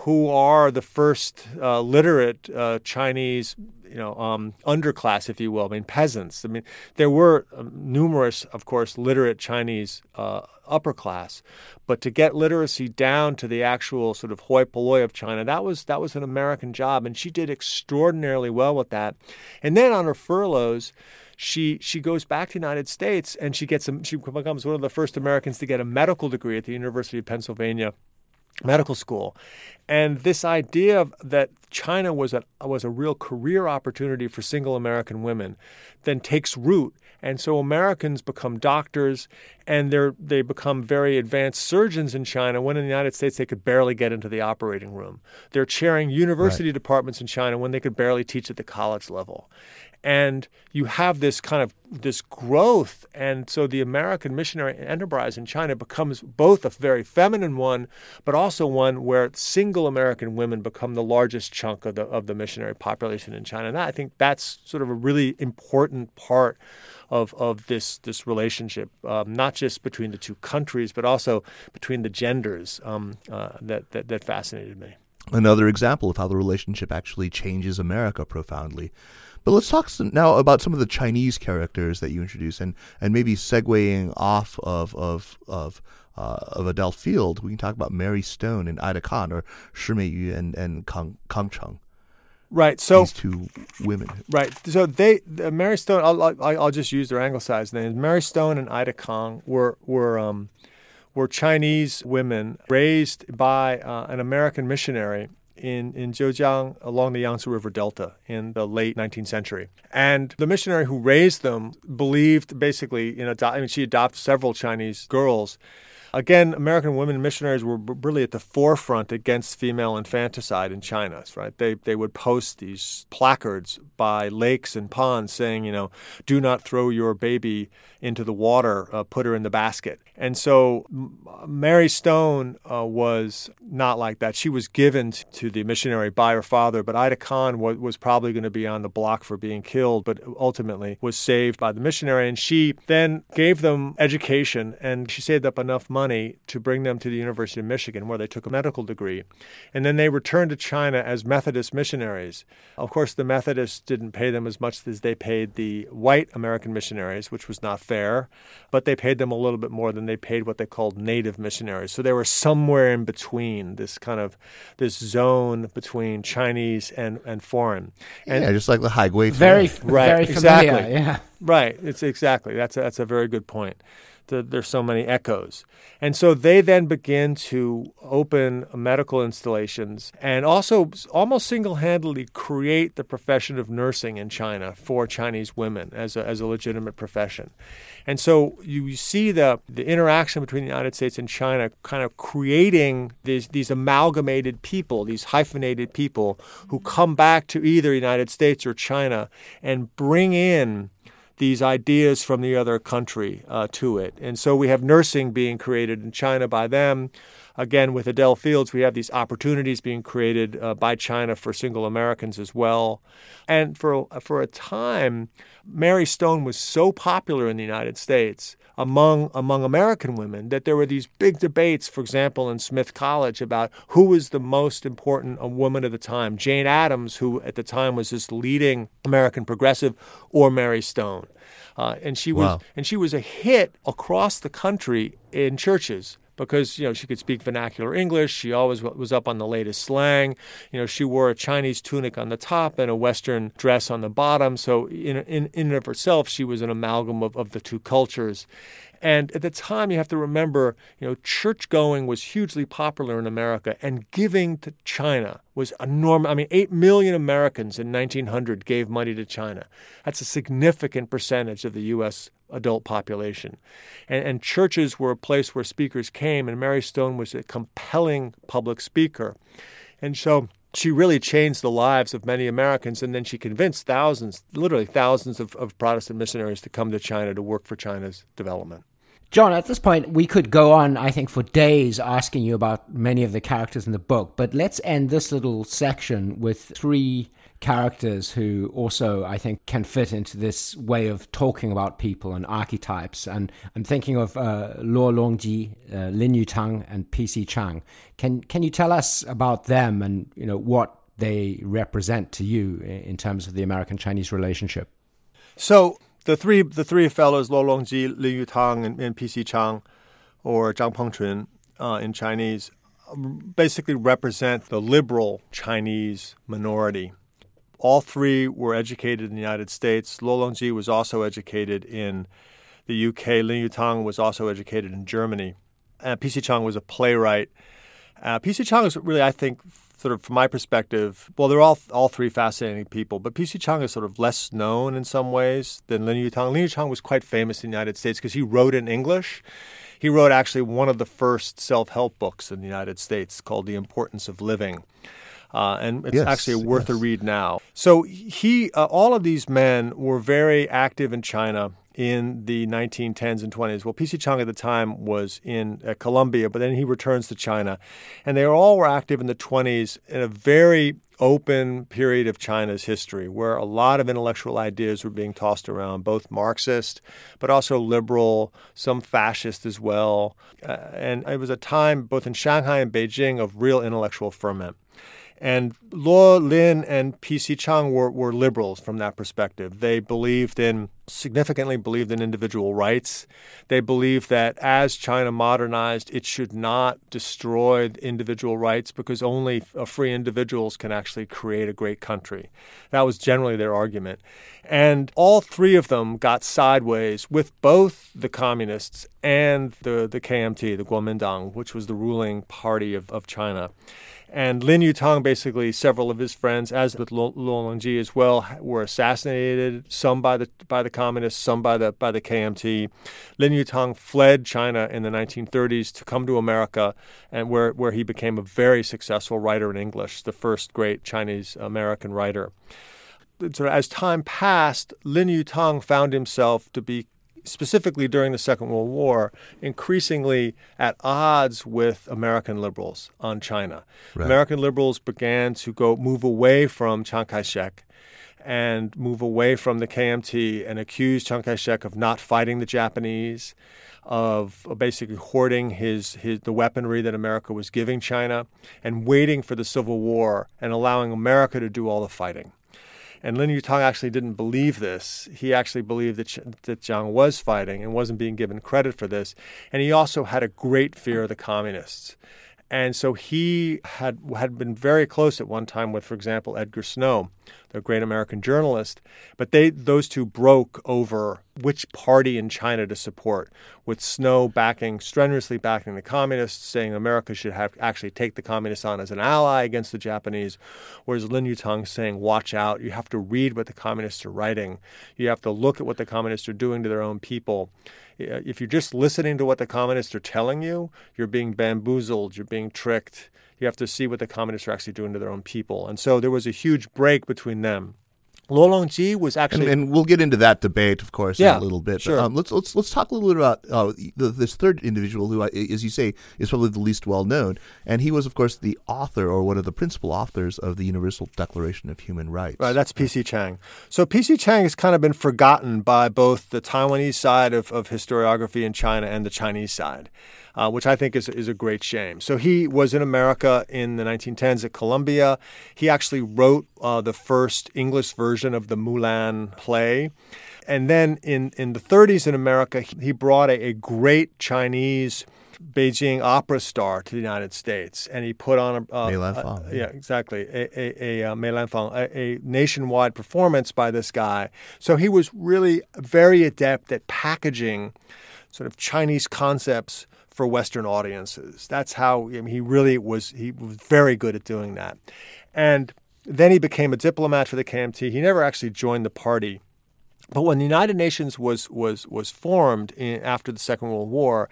who are the first uh, literate uh, Chinese, you know, um, underclass, if you will. I mean, peasants. I mean, there were numerous, of course, literate Chinese uh, upper class, but to get literacy down to the actual sort of hoi polloi of China, that was that was an American job, and she did extraordinarily well with that. And then on her furloughs, she she goes back to the United States, and she gets a, she becomes one of the first Americans to get a medical degree at the University of Pennsylvania Medical School. And this idea of, that China was a was a real career opportunity for single American women then takes root. And so Americans become doctors, and they they become very advanced surgeons in China, when in the United States they could barely get into the operating room. They're chairing university right. departments in China when they could barely teach at the college level. And you have this kind of this growth. And so the American missionary enterprise in China becomes both a very feminine one, but also one where single American women become the largest chunk of the of the missionary population in China. And I think that's sort of a really important part of of this this relationship, um, not just between the two countries, but also between the genders um, uh, that, that that fascinated me. another example of how the relationship actually changes America profoundly. But let's talk some, now about some of the Chinese characters that you introduce, and, and maybe segueing off of of of uh, of Adele Field, we can talk about Mary Stone and Ida Khan, or Shi Meiyu and and Kang Kang Cheng. Right. So these two women. Right. So they uh, Mary Stone. I'll I'll just use their anglicized names. Mary Stone and Ida Khan were were um were Chinese women raised by uh, an American missionary in, in Zhejiang along the Yangtze River Delta in the late nineteenth century. And the missionary who raised them believed basically in adopting, I mean, she adopted several Chinese girls. Again, American women missionaries were b- really at the forefront against female infanticide in China, right? They they would post these placards by lakes and ponds saying, you know, do not throw your baby into the water, uh, put her in the basket. And so Mary Stone uh, was not like that. She was given t- to the missionary by her father, but Ida Khan was, was probably going to be on the block for being killed, but ultimately was saved by the missionary. And she then gave them education, and she saved up enough money money to bring them to the University of Michigan, where they took a medical degree. And then they returned to China as Methodist missionaries. Of course, the Methodists didn't pay them as much as they paid the white American missionaries, which was not fair, but they paid them a little bit more than they paid what they called native missionaries. So they were somewhere in between, this kind of this zone between Chinese and, and foreign. And yeah, just like the Haigui. Very, right, very familiar, exactly. Yeah. Right, it's exactly. That's a, that's a very good point. The, there's so many echoes. And so they then begin to open medical installations and also almost single-handedly create the profession of nursing in China for Chinese women as a, as a legitimate profession. And so you, you see the, the interaction between the United States and China kind of creating these, these amalgamated people, these hyphenated people who come back to either the United States or China and bring in these ideas from the other country uh, to it. And so we have nursing being created in China by them. Again, with Adele Fields, we have these opportunities being created uh, by China for single Americans as well. And for, for a time, Mary Stone was so popular in the United States among among American women that there were these big debates, for example, in Smith College about who was the most important woman of the time, Jane Addams, who at the time was this leading American progressive, or Mary Stone. Uh, and she was wow. and she was a hit across the country in churches, because, you know, she could speak vernacular English. She always was up on the latest slang. You know, she wore a Chinese tunic on the top and a Western dress on the bottom. So in in, in and of herself, she was an amalgam of, of the two cultures. And at the time, you have to remember, you know, church-going was hugely popular in America, and giving to China was enormous. I mean, eight million Americans in nineteen hundred gave money to China. That's a significant percentage of the U S adult population. And, and churches were a place where speakers came, and Mary Stone was a compelling public speaker. And so she really changed the lives of many Americans, and then she convinced thousands, literally thousands of, of Protestant missionaries to come to China to work for China's development. John, at this point, we could go on, I think, for days asking you about many of the characters in the book, but let's end this little section with three characters who also, I think, can fit into this way of talking about people and archetypes. And I'm thinking of uh, Luo Longji, uh, Lin Yutang, and P C Chang. Can can you tell us about them and, you know, what they represent to you in terms of the American-Chinese relationship? So the three the three fellows, Luo Longji, Lin Yutang, and, and P C Chang, or Zhang Pengchun uh, in Chinese, basically represent the liberal Chinese minority. All three were educated in the United States. Luo Longji was also educated in the U K. Lin Yutang was also educated in Germany. Uh, P C Chang was a playwright. Uh, P C Chang is really, I think, sort of from my perspective, well, they're all all three fascinating people, but P C Chang is sort of less known in some ways than Lin Yutang. Lin Yutang was quite famous in the United States because he wrote in English. He wrote actually one of the first self-help books in the United States called The Importance of Living. Uh, and it's yes, actually worth yes. a read now. So he, uh, all of these men were very active in China in the nineteen tens and twenties. Well, P C Chang at the time was in uh, Colombia, but then he returns to China. And they all were active in the twenties in a very open period of China's history where a lot of intellectual ideas were being tossed around, both Marxist, but also liberal, some fascist as well. Uh, and it was a time both in Shanghai and Beijing of real intellectual ferment. And Luo, Lin, and P C. Chang were, were liberals from that perspective. They believed in, significantly believed in individual rights. They believed that as China modernized, it should not destroy individual rights because only free individuals can actually create a great country. That was generally their argument. And all three of them got sideways with both the communists and the, the K M T, the Kuomintang, which was the ruling party of, of China. And Lin Yutang, basically, several of his friends, as with Luo Longji as well, were assassinated, some by the by the communists, some by the by the K M T. Lin Yutang fled China in the nineteen thirties to come to America, and where, where he became a very successful writer in English, the first great Chinese-American writer. So as time passed, Lin Yutang found himself to be, specifically during the Second World War, increasingly at odds with American liberals on China. Right. American liberals began to go move away from Chiang Kai-shek and move away from the K M T and accuse Chiang Kai-shek of not fighting the Japanese, of basically hoarding his, his the weaponry that America was giving China, and waiting for the Civil War and allowing America to do all the fighting. And Lin Yutang actually didn't believe this. He actually believed that, Ch- that Chiang was fighting and wasn't being given credit for this. And he also had a great fear of the communists. And so he had had been very close at one time with, for example, Edgar Snow, the great American journalist. But they those two broke over which party in China to support, with Snow backing, strenuously backing the communists, saying America should have actually take the communists on as an ally against the Japanese, whereas Lin Yutang saying, watch out, you have to read what the communists are writing. You have to look at what the communists are doing to their own people. If you're just listening to what the communists are telling you, you're being bamboozled, you're being tricked. You have to see what the communists are actually doing to their own people. And so there was a huge break between them. Luo Longji was actually, and, and we'll get into that debate, of course, yeah, in a little bit. Sure. But, um, let's let's let's talk a little bit about uh, the, this third individual, who, as you say, is probably the least well known, and he was, of course, the author or one of the principal authors of the Universal Declaration of Human Rights. Right, that's P C. Chang. So P C. Chang has kind of been forgotten by both the Taiwanese side of, of historiography in China and the Chinese side, uh, which I think is is a great shame. So he was in America in the nineteen tens at Columbia. He actually wrote uh, the first English version of the Mulan play. And then in, in the thirties in America, he brought a, a great Chinese Beijing opera star to the United States. And he put on a... Uh, Mei Lanfang. Uh, yeah, exactly. A, a, a, uh, Mei Lanfang, a, a nationwide performance by this guy. So he was really very adept at packaging sort of Chinese concepts for Western audiences. That's how I mean, he really was... He was very good at doing that. And... Then he became a diplomat for the K M T. He never actually joined the party. But when the United Nations was was was formed in, after the Second World War,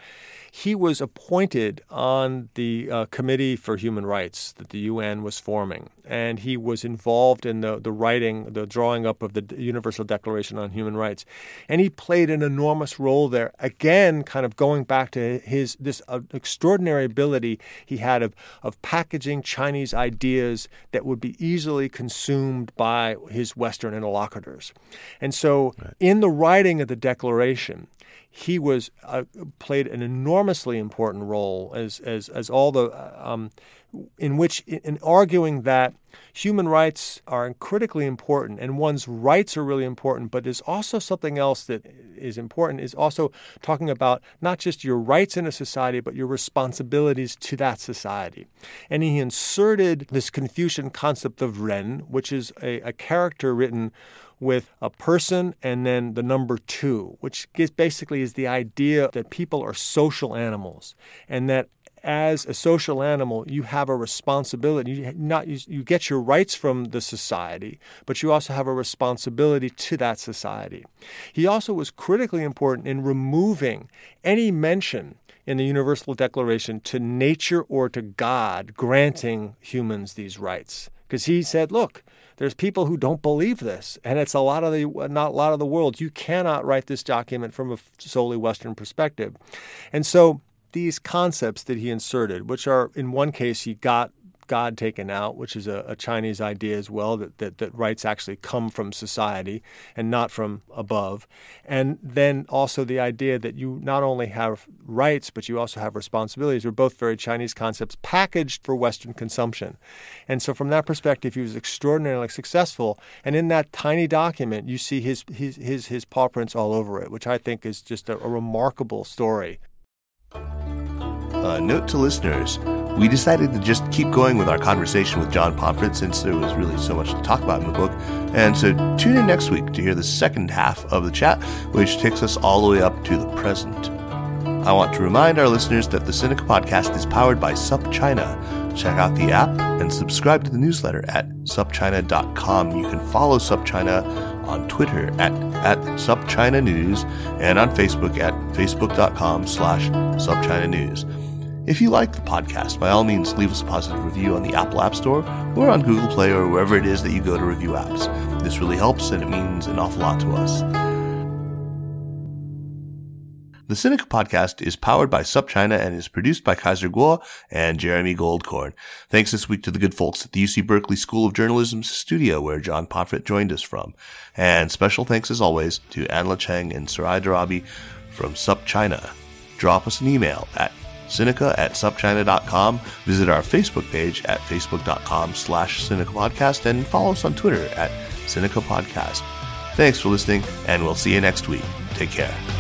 he was appointed on the uh, Committee for Human Rights that the U N was forming. And he was involved in the, the writing, the drawing up of the Universal Declaration on Human Rights. And he played an enormous role there, again, kind of going back to his this uh, extraordinary ability he had of, of packaging Chinese ideas that would be easily consumed by his Western interlocutors. And so right. in the writing of the Declaration, he was uh, played an enormously important role as as as all the um, in which in arguing that human rights are critically important and one's rights are really important, but there's also something else that is important is also talking about not just your rights in a society, but your responsibilities to that society. And he inserted this Confucian concept of Ren, which is a, a character written with a person and then the number two, which gives, basically is the idea that people are social animals and that as a social animal, you have a responsibility. You, not, you, you get your rights from the society, but you also have a responsibility to that society. He also was critically important in removing any mention in the Universal Declaration to nature or to God granting humans these rights. Because he said, look, there's people who don't believe this, and it's a lot of the not a lot of the world. You cannot write this document from a solely Western perspective. And so these concepts that he inserted, which are in one case he got God taken out, which is a, a Chinese idea as well, that, that, that rights actually come from society and not from above. And then also the idea that you not only have rights, but you also have responsibilities, were both very Chinese concepts packaged for Western consumption. And so from that perspective, he was extraordinarily successful. And in that tiny document, you see his his his, his paw prints all over it, which I think is just a, a remarkable story. A note to listeners, we decided to just keep going with our conversation with John Pomfret since there was really so much to talk about in the book. And so tune in next week to hear the second half of the chat, which takes us all the way up to the present. I want to remind our listeners that the Sinica Podcast is powered by SupChina. Check out the app and subscribe to the newsletter at SupChina dot com. You can follow SupChina on Twitter at, at SupChina News and on Facebook at Facebook dot com slash SupChina News. If you like the podcast, by all means, leave us a positive review on the Apple App Store or on Google Play or wherever it is that you go to review apps. This really helps and it means an awful lot to us. The Sinica Podcast is powered by SupChina and is produced by Kaiser Guo and Jeremy Goldkorn. Thanks this week to the good folks at the U C Berkeley School of Journalism's studio where John Pomfret joined us from. And special thanks as always to Anla Cheng and Sarai Darabi from SupChina. Drop us an email at Sinica at SupChina dot com. Visit our Facebook page at Facebook dot com slash Sinica Podcast and follow us on Twitter at Sinica Podcast. Thanks for listening, and we'll see you next week. Take care.